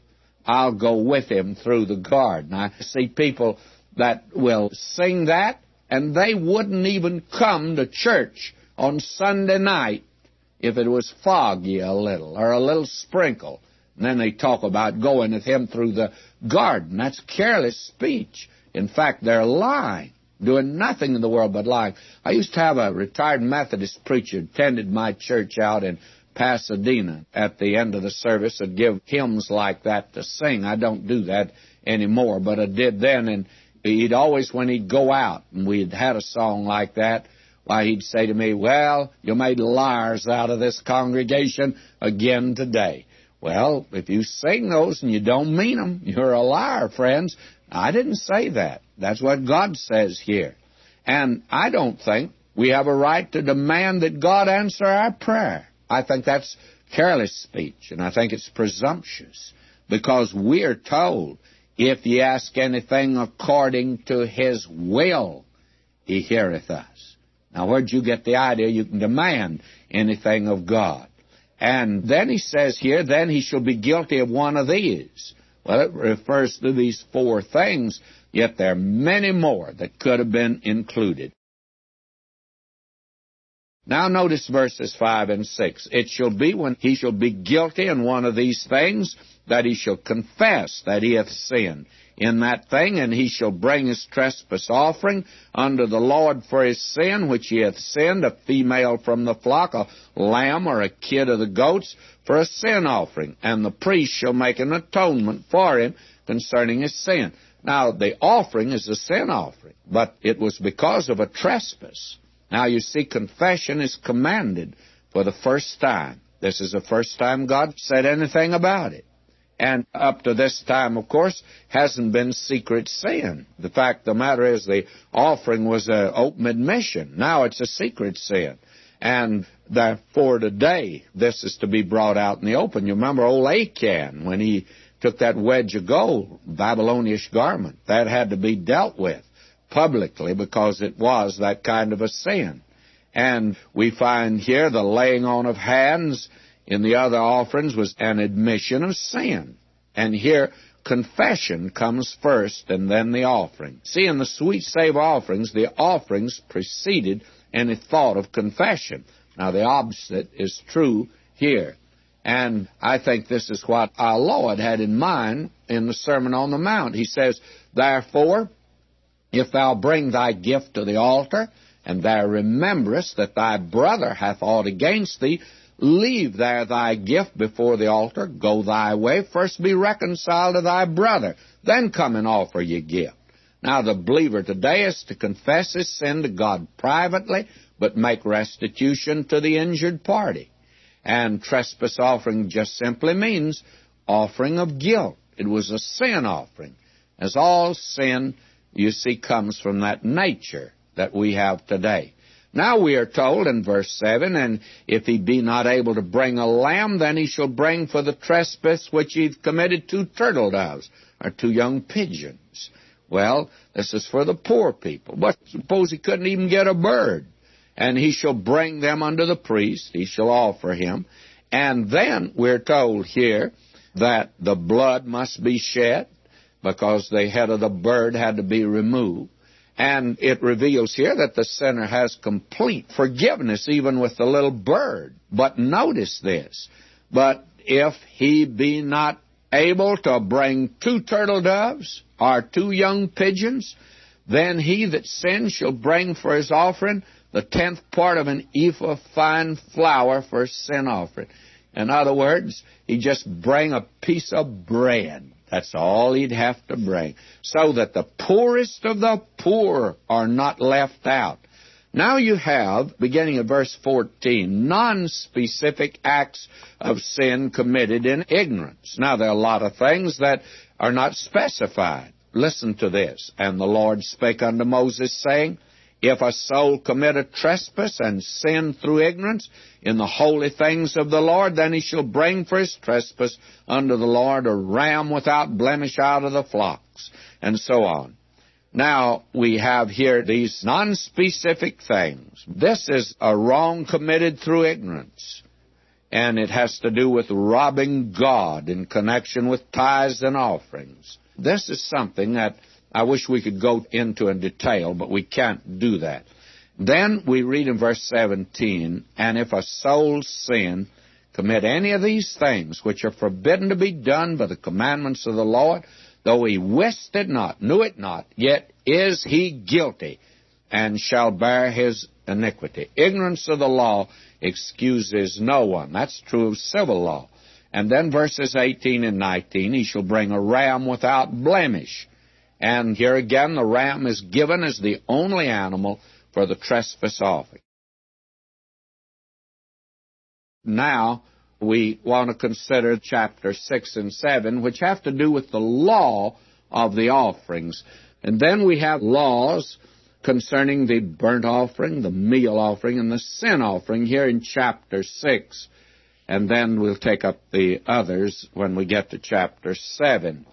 I'll go with him through the garden. I see people that will sing that, and they wouldn't even come to church on Sunday night if it was foggy a little or a little sprinkle. And then they talk about going with him through the garden. That's careless speech. In fact, they're lying, doing nothing in the world but lying. I used to have a retired Methodist preacher attended my church out in Pasadena. At the end of the service, I'd give hymns like that to sing. I don't do that anymore, but I did then. And he'd always, when he'd go out and we'd had a song like that, why, he'd say to me, well, you made liars out of this congregation again today. Well, if you sing those and you don't mean them, you're a liar, friends. I didn't say that. That's what God says here. And I don't think we have a right to demand that God answer our prayer. I think that's careless speech, and I think it's presumptuous, because we're told, if ye ask anything according to his will, he heareth us. Now, where'd you get the idea you can demand anything of God? And then he says here, then he shall be guilty of one of these. Well, it refers to these four things, yet there are many more that could have been included. Now notice verses 5 and 6. It shall be when he shall be guilty in one of these things that he shall confess that he hath sinned in that thing, and he shall bring his trespass offering unto the Lord for his sin, which he hath sinned, a female from the flock, a lamb or a kid of the goats, for a sin offering. And the priest shall make an atonement for him concerning his sin. Now, the offering is a sin offering, but it was because of a trespass. Now, you see, confession is commanded for the first time. This is the first time God said anything about it. And up to this time, of course, hasn't been secret sin. The fact of the matter is the offering was an open admission. Now it's a secret sin. And therefore today, this is to be brought out in the open. You remember old Achan, when he took that wedge of gold, Babylonish garment, that had to be dealt with publicly because it was that kind of a sin. And we find here the laying on of hands in the other offerings was an admission of sin. And here, confession comes first and then the offering. See, in the sweet save offerings, the offerings preceded any thought of confession. Now, the opposite is true here. And I think this is what our Lord had in mind in the Sermon on the Mount. He says, therefore, if thou bring thy gift to the altar, and thou rememberest that thy brother hath ought against thee, leave there thy gift before the altar, go thy way, first be reconciled to thy brother, then come and offer your gift. Now, the believer today is to confess his sin to God privately, but make restitution to the injured party. And trespass offering just simply means offering of guilt. It was a sin offering. As all sin, you see, comes from that nature that we have today. Now we are told in verse 7, and if he be not able to bring a lamb, then he shall bring for the trespass which he hath committed 2 turtle doves, or 2 young pigeons. Well, this is for the poor people. But suppose he couldn't even get a bird. And he shall bring them unto the priest, he shall offer him. And then we're told here that the blood must be shed, because the head of the bird had to be removed. And it reveals here that the sinner has complete forgiveness, even with the little bird. But notice this. But if he be not able to bring 2 turtle doves or 2 young pigeons, then he that sins shall bring for his offering the 10th part of an ephah of fine flour for his sin offering. In other words, he just bring a piece of bread. That's all he'd have to bring, so that the poorest of the poor are not left out. Now you have, beginning at verse 14, non-specific acts of sin committed in ignorance. Now, there are a lot of things that are not specified. Listen to this. And the Lord spake unto Moses, saying, if a soul commit a trespass and sin through ignorance in the holy things of the Lord, then he shall bring for his trespass unto the Lord a ram without blemish out of the flocks, and so on. Now, we have here these non-specific things. This is a wrong committed through ignorance. and it has to do with robbing God in connection with tithes and offerings. This is something that I wish we could go into in detail, but we can't do that. Then we read in verse 17, "And if a soul sin, commit any of these things which are forbidden to be done by the commandments of the Lord, though he wist it not, knew it not, yet is he guilty, and shall bear his iniquity." Ignorance of the law excuses no one. That's true of civil law. And then verses 18 and 19, "He shall bring a ram without blemish." And here again, the ram is given as the only animal for the trespass offering. Now, we want to consider chapters 6 and 7, which have to do with the law of the offerings. And then we have laws concerning the burnt offering, the meal offering, and the sin offering here in chapter 6. And then we'll take up the others when we get to chapter 7.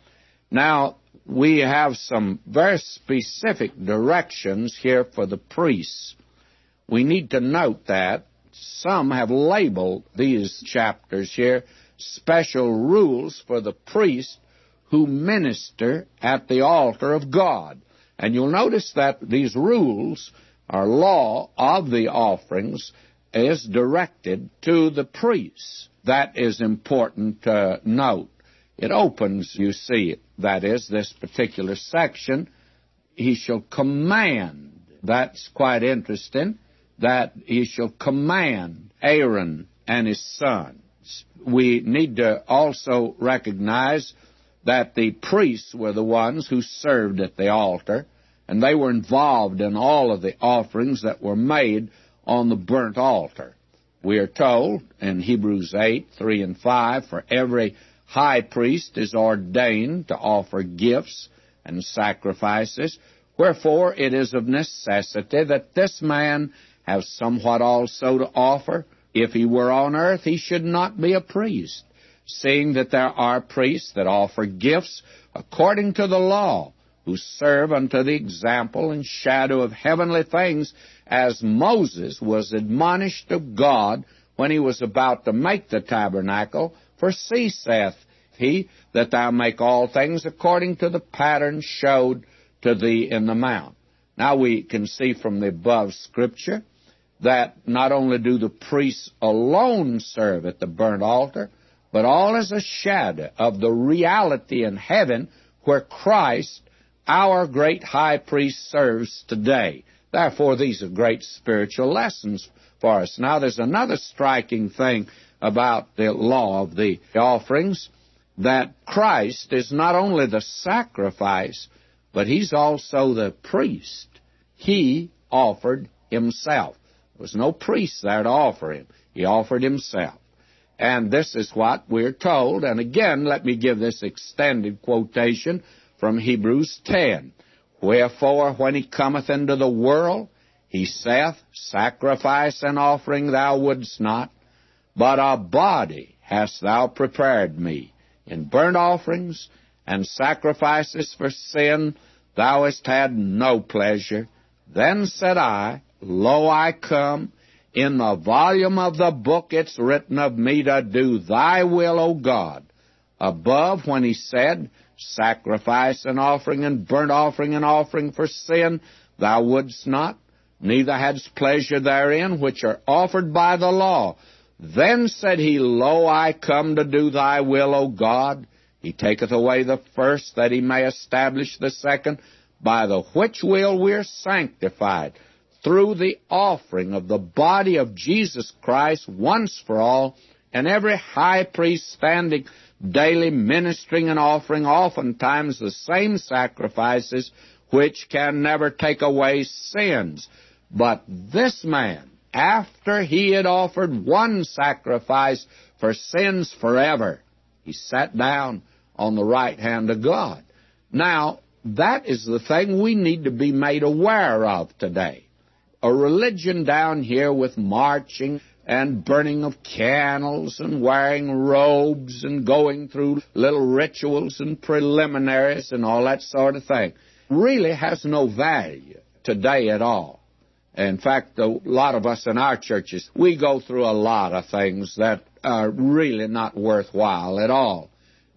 Now, we have some very specific directions here for the priests. We need to note that some have labeled these chapters here special rules for the priests who minister at the altar of God. And you'll notice that these rules, or law of the offerings, is directed to the priests. That is important to note. It opens, you see, that is, this particular section, "He shall command." That's quite interesting, that he shall command Aaron and his sons. We need to also recognize that the priests were the ones who served at the altar, and they were involved in all of the offerings that were made on the burnt altar. We are told in Hebrews 8, 3 and 5, "For every high priest is ordained to offer gifts and sacrifices, wherefore it is of necessity that this man have somewhat also to offer. If he were on earth, he should not be a priest, seeing that there are priests that offer gifts according to the law, who serve unto the example and shadow of heavenly things, as Moses was admonished of God when he was about to make the tabernacle. For see, saith he, that thou make all things according to the pattern showed to thee in the mount." Now we can see from the above scripture that not only do the priests alone serve at the burnt altar, but all is a shadow of the reality in heaven where Christ, our great high priest, serves today. Therefore, these are great spiritual lessons for us. Now, there's another striking thing about the law of the offerings, that Christ is not only the sacrifice, but he's also the priest. He offered himself. There was no priest there to offer him. He offered himself. And this is what we're told. And again, let me give this extended quotation from Hebrews 10. "Wherefore, when he cometh into the world, he saith, Sacrifice and offering thou wouldst not, but a body hast thou prepared me. In burnt offerings and sacrifices for sin thou hast had no pleasure. Then said I, Lo, I come. In the volume of the book it's written of me to do thy will, O God." Above, when he said, Sacrifice and offering and burnt offering and offering for sin thou wouldst not, neither hadst pleasure therein, which are offered by the law. Then said he, Lo, I come to do thy will, O God. He taketh away the first, that he may establish the second, by the which will we are sanctified, through the offering of the body of Jesus Christ once for all. And every high priest standing daily ministering and offering oftentimes the same sacrifices, which can never take away sins. But this man, after he had offered one sacrifice for sins forever, he sat down on the right hand of God. Now, that is the thing we need to be made aware of today. A religion down here with marching and burning of candles and wearing robes and going through little rituals and preliminaries and all that sort of thing really has no value today at all. In fact, a lot of us in our churches, we go through a lot of things that are really not worthwhile at all,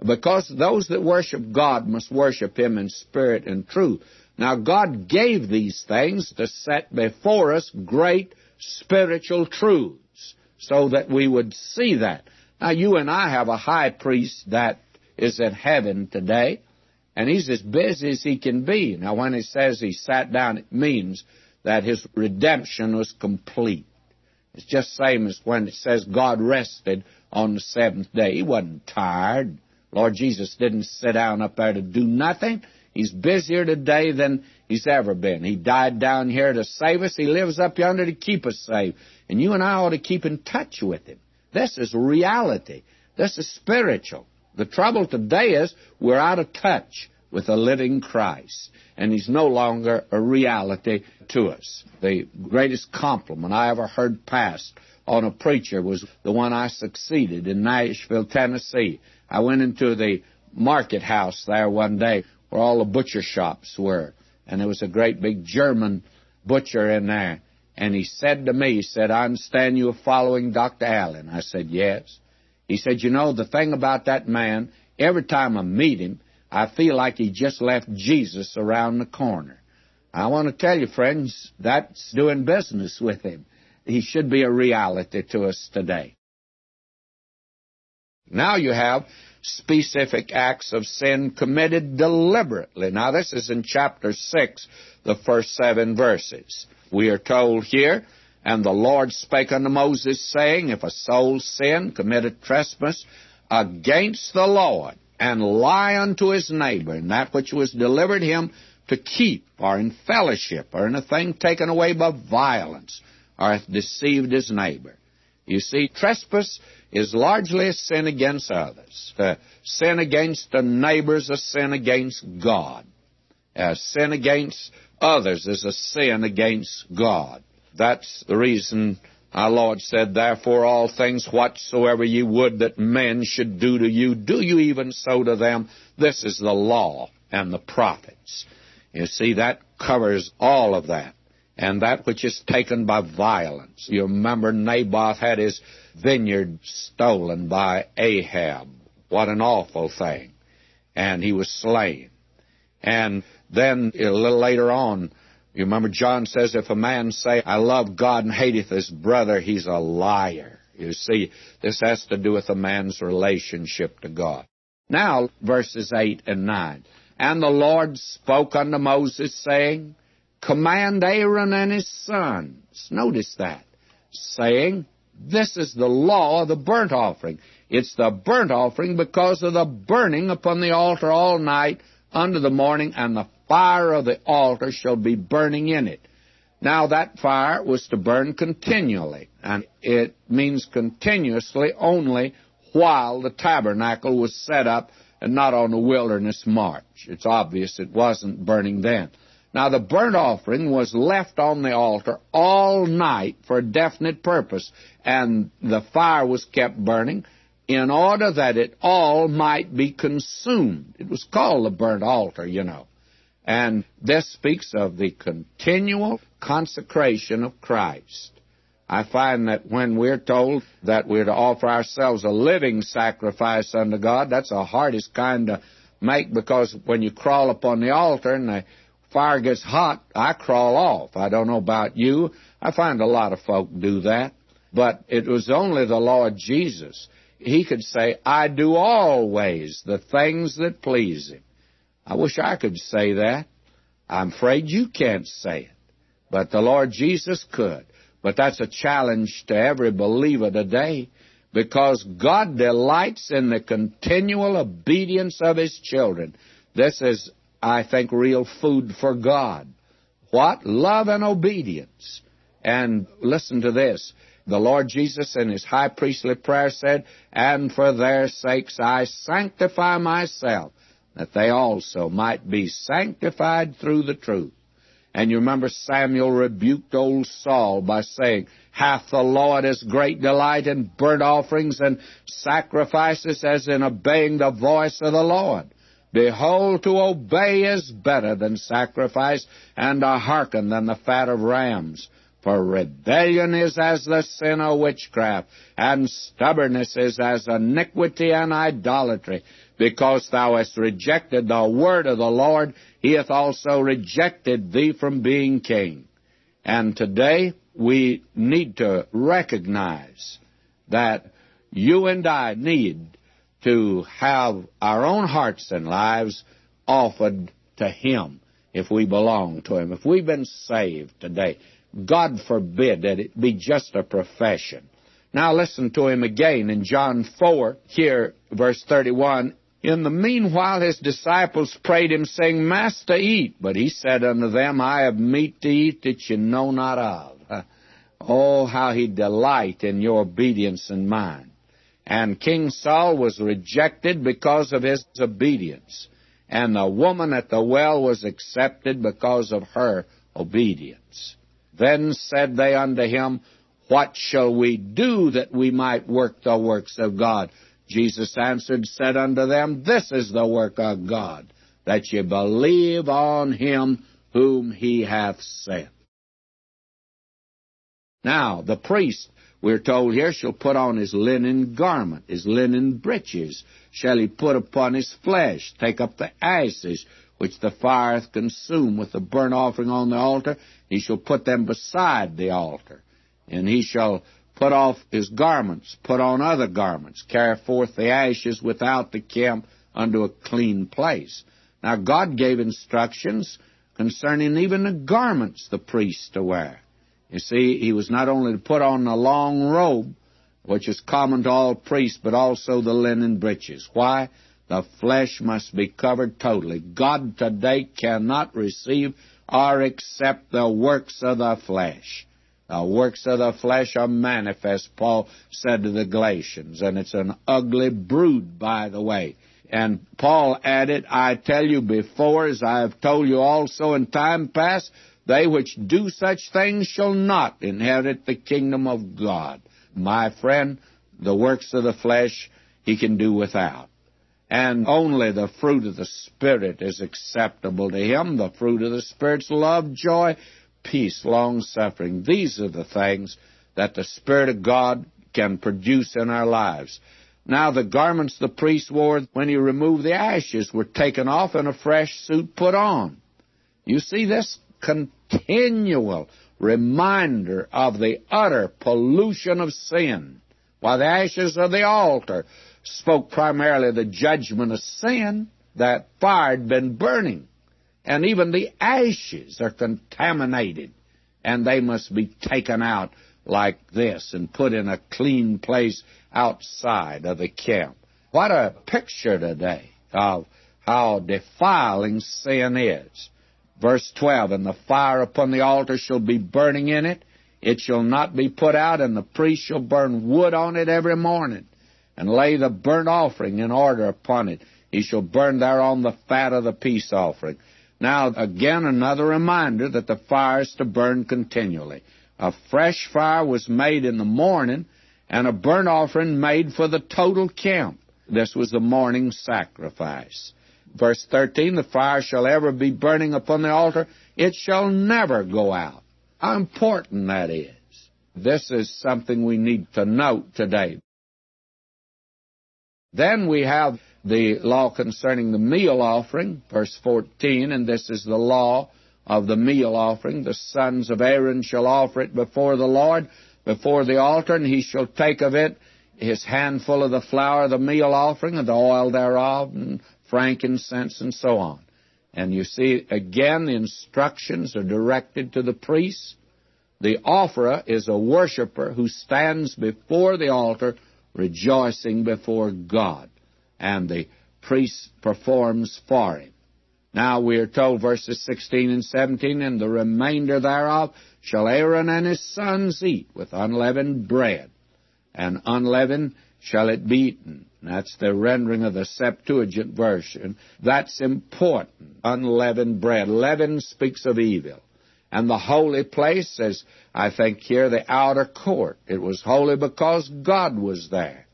because those that worship God must worship Him in spirit and truth. Now, God gave these things to set before us great spiritual truths so that we would see that. Now, you and I have a high priest that is in heaven today, and he's as busy as he can be. Now, when he says he sat down, it means that his redemption was complete. It's just the same as when it says God rested on the seventh day. He wasn't tired. Lord Jesus didn't sit down up there to do nothing. He's busier today than he's ever been. He died down here to save us. He lives up yonder to keep us safe. And you and I ought to keep in touch with Him. This is reality. This is spiritual. The trouble today is we're out of touch with the living Christ, and He's no longer a reality to us. The greatest compliment I ever heard passed on a preacher was the one I succeeded in Nashville, Tennessee. I went into the market house there one day where all the butcher shops were, and there was a great big German butcher in there. And he said to me, he said, "I understand you are following Dr. Allen." I said, "Yes." He said, "You know, the thing about that man, every time I meet him, I feel like he just left Jesus around the corner." I want to tell you, friends, that's doing business with Him. He should be a reality to us today. Now you have specific acts of sin committed deliberately. Now this is in chapter 6, the first 7 verses. We are told here, "And the Lord spake unto Moses, saying, If a soul sin, committed trespass against the Lord, and lie unto his neighbor, and that which was delivered him to keep, or in fellowship, or in a thing taken away by violence, or hath deceived his neighbor." You see, trespass is largely a sin against others. Sin against the neighbor is a sin against God. Sin against others is a sin against God. That's the reason our Lord said, "Therefore all things whatsoever ye would that men should do to you, do you even so to them. This is the law and the prophets." You see, that covers all of that. And that which is taken by violence. You remember Naboth had his vineyard stolen by Ahab. What an awful thing. And he was slain. And then a little later on, you remember John says, "If a man say, I love God and hateth his brother, he's a liar." You see, this has to do with a man's relationship to God. Now, verses 8 and 9. "And the Lord spoke unto Moses, saying, Command Aaron and his sons." Notice that. Saying, "This is the law of the burnt offering." It's the burnt offering because of the burning upon the altar all night unto the morning, and the fire of the altar shall be burning in it. Now that fire was to burn continually, and it means continuously only while the tabernacle was set up and not on the wilderness march. It's obvious it wasn't burning then. Now, the burnt offering was left on the altar all night for a definite purpose, and the fire was kept burning in order that it all might be consumed. It was called the burnt altar, you know. And this speaks of the continual consecration of Christ. I find that when we're told that we're to offer ourselves a living sacrifice unto God, that's the hardest kind to make, because when you crawl upon the altar and the fire gets hot, I crawl off. I don't know about you. I find a lot of folk do that. But it was only the Lord Jesus. He could say, "I do always the things that please Him." I wish I could say that. I'm afraid you can't say it. But the Lord Jesus could. But that's a challenge to every believer today, because God delights in the continual obedience of His children. This is, I think, real food for God. What? Love and obedience. And listen to this. The Lord Jesus in His high priestly prayer said, "And for their sakes I sanctify myself, that they also might be sanctified through the truth." And you remember Samuel rebuked old Saul by saying, "Hath the Lord his great delight in burnt offerings and sacrifices as in obeying the voice of the Lord? Behold, to obey is better than sacrifice, and to hearken than the fat of rams. For rebellion is as the sin of witchcraft, and stubbornness is as iniquity and idolatry. Because thou hast rejected the word of the Lord, he hath also rejected thee from being king. And today we need to recognize that you and I need to have our own hearts and lives offered to him if we belong to him. If we've been saved today, God forbid that it be just a profession. Now listen to him again in John 4, here, verse 31. In the meanwhile his disciples prayed him, saying, Master, eat. But he said unto them, I have meat to eat that you know not of. Oh, how he delight in your obedience and mine. And King Saul was rejected because of his obedience. And the woman at the well was accepted because of her obedience. Then said they unto him, What shall we do that we might work the works of God? Jesus answered, said unto them, This is the work of God, that ye believe on him whom he hath sent. Now, the priest, we're told here, shall put on his linen garment, his linen breeches, shall he put upon his flesh, take up the ashes, which the fire hath consumed with the burnt offering on the altar. He shall put them beside the altar, and he shall put off his garments, put on other garments, carry forth the ashes without the camp unto a clean place. Now, God gave instructions concerning even the garments the priest to wear. You see, he was not only to put on the long robe, which is common to all priests, but also the linen breeches. Why? The flesh must be covered totally. God today cannot receive or accept the works of the flesh. The works of the flesh are manifest, Paul said to the Galatians, and it's an ugly brood, by the way. And Paul added, I tell you before, as I have told you also in time past, they which do such things shall not inherit the kingdom of God. My friend, the works of the flesh he can do without. And only the fruit of the Spirit is acceptable to him. The fruit of the Spirit's love, joy, peace, long-suffering. These are the things that the Spirit of God can produce in our lives. Now the garments the priest wore when he removed the ashes were taken off and a fresh suit put on. You see this continual reminder of the utter pollution of sin. While the ashes of the altar spoke primarily of the judgment of sin, that fire had been burning. And even the ashes are contaminated, and they must be taken out like this and put in a clean place outside of the camp. What a picture today of how defiling sin is. Verse 12, And the fire upon the altar shall be burning in it. It shall not be put out, and the priest shall burn wood on it every morning, and lay the burnt offering in order upon it. He shall burn thereon the fat of the peace offering. Now, again, another reminder that the fire is to burn continually. A fresh fire was made in the morning, and a burnt offering made for the total camp. This was the morning sacrifice. Verse 13, The fire shall ever be burning upon the altar. It shall never go out. How important that is. This is something we need to note today. Then we have the law concerning the meal offering, verse 14, and this is the law of the meal offering. The sons of Aaron shall offer it before the Lord, before the altar, and he shall take of it his handful of the flour of the meal offering, and the oil thereof, and frankincense, and so on. And you see, again, the instructions are directed to the priests. The offerer is a worshiper who stands before the altar rejoicing before God, and the priest performs for him. Now we are told, verses 16 and 17, And the remainder thereof shall Aaron and his sons eat with unleavened bread, and unleavened shall it be eaten. That's the rendering of the Septuagint version. That's important, unleavened bread. Leaven speaks of evil. And the holy place is, I think here, the outer court. It was holy because God was there.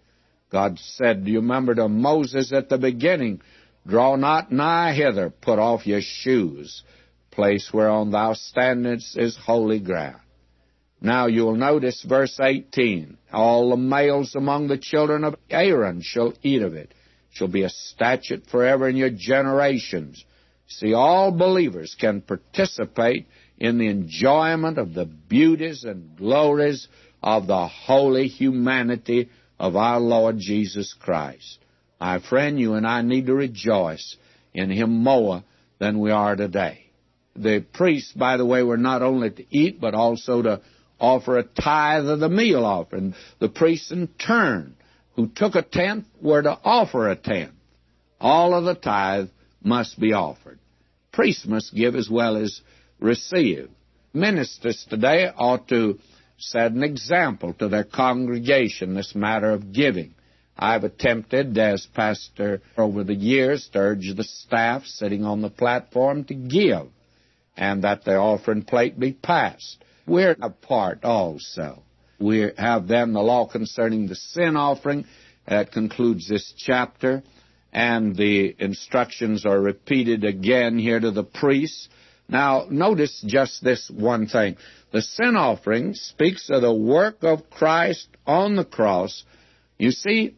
God said, do you remember to Moses at the beginning, Draw not nigh hither, put off your shoes. Place whereon thou standest is holy ground. Now you'll notice verse 18, all the males among the children of Aaron shall eat of it. It shall be a statute forever in your generations. See, all believers can participate in the enjoyment of the beauties and glories of the holy humanity of our Lord Jesus Christ. My friend, you and I need to rejoice in Him more than we are today. The priests, by the way, were not only to eat, but also to offer a tithe of the meal offering. The priests in turn who took a tenth were to offer a tenth. All of the tithe must be offered. Priests must give as well as receive. Ministers today ought to set an example to their congregation, this matter of giving. I've attempted as pastor over the years to urge the staff sitting on the platform to give and that the offering plate be passed. We're a part also. We have then the law concerning the sin offering. That concludes this chapter. And the instructions are repeated again here to the priests. Now, notice just this one thing. The sin offering speaks of the work of Christ on the cross. You see,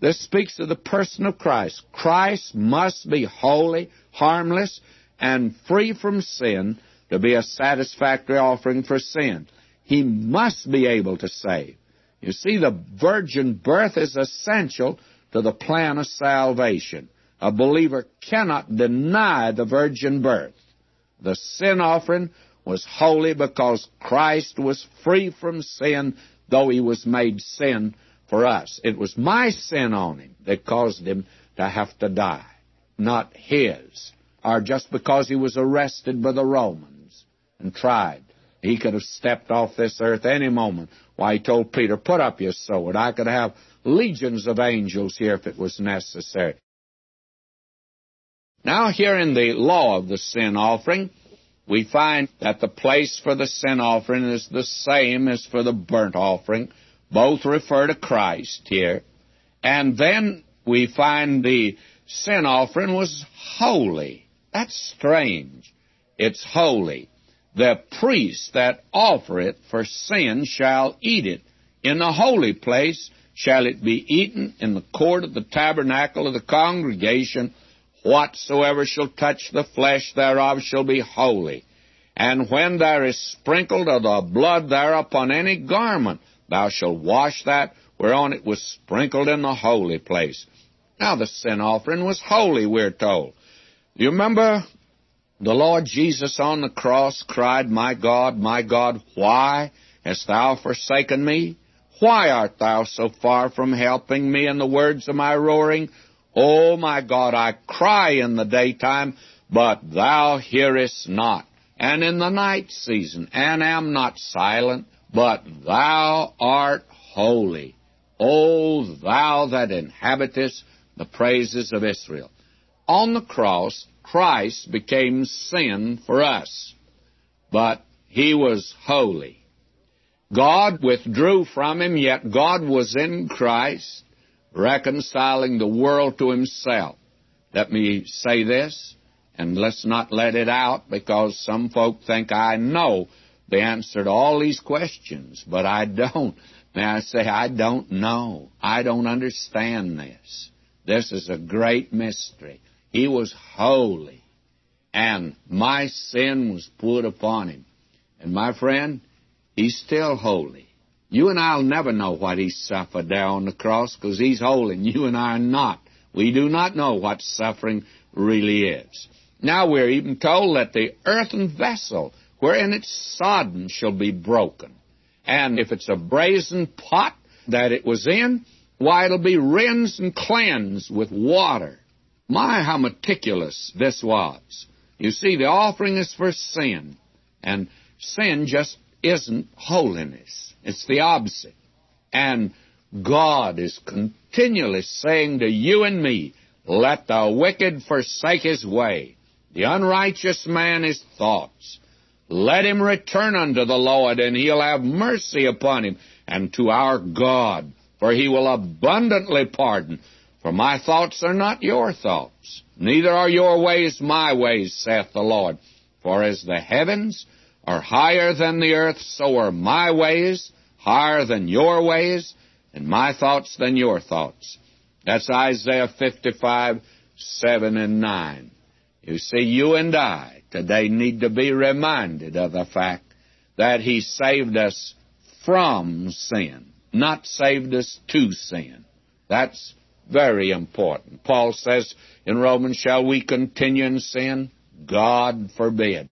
this speaks of the person of Christ. Christ must be holy, harmless, and free from sin to be a satisfactory offering for sin. He must be able to save. You see, the virgin birth is essential to the plan of salvation. A believer cannot deny the virgin birth. The sin offering was holy because Christ was free from sin, though He was made sin for us. It was my sin on Him that caused Him to have to die, not His. Or just because He was arrested by the Romans and tried. He could have stepped off this earth any moment. Why, He told Peter, put up your sword. I could have legions of angels here if it was necessary. Now, here in the law of the sin offering, we find that the place for the sin offering is the same as for the burnt offering. Both refer to Christ here. And then we find the sin offering was holy. That's strange. It's holy. The priest that offer it for sin shall eat it. In the holy place shall it be eaten in the court of the tabernacle of the congregation. Whatsoever shall touch the flesh thereof shall be holy. And when there is sprinkled of the blood thereupon any garment, thou shalt wash that whereon it was sprinkled in the holy place. Now, the sin offering was holy, we're told. You remember the Lord Jesus on the cross cried, my God, why hast thou forsaken me? Why art thou so far from helping me? In the words of my roaring, O my God, I cry in the daytime, but thou hearest not. And in the night season, and am not silent, but thou art holy, O thou that inhabitest the praises of Israel. On the cross, Christ became sin for us, but He was holy. God withdrew from Him, yet God was in Christ, reconciling the world to Himself. Let me say this, and let's not let it out, because some folk think I know the answer to all these questions, but I don't. May I say, I don't know. I don't understand this. This is a great mystery. He was holy, and my sin was put upon Him. And my friend, He's still holy. You and I will never know what He suffered there on the cross, because He's holy, and you and I are not. We do not know what suffering really is. Now, we're even told that the earthen vessel wherein it's sodden shall be broken. And if it's a brazen pot that it was in, why, it'll be rinsed and cleansed with water. My, how meticulous this was. You see, the offering is for sin, and sin just isn't holiness. It's the opposite. And God is continually saying to you and me, let the wicked forsake his way, the unrighteous man his thoughts. Let him return unto the Lord, and He'll have mercy upon him, and to our God, for He will abundantly pardon. For my thoughts are not your thoughts, neither are your ways my ways, saith the Lord. For as the heavens are higher than the earth, so are my ways higher than your ways, and my thoughts than your thoughts. That's Isaiah 55, 7 and 9. You see, you and I today need to be reminded of the fact that He saved us from sin, not saved us to sin. That's very important. Paul says in Romans, shall we continue in sin? God forbid.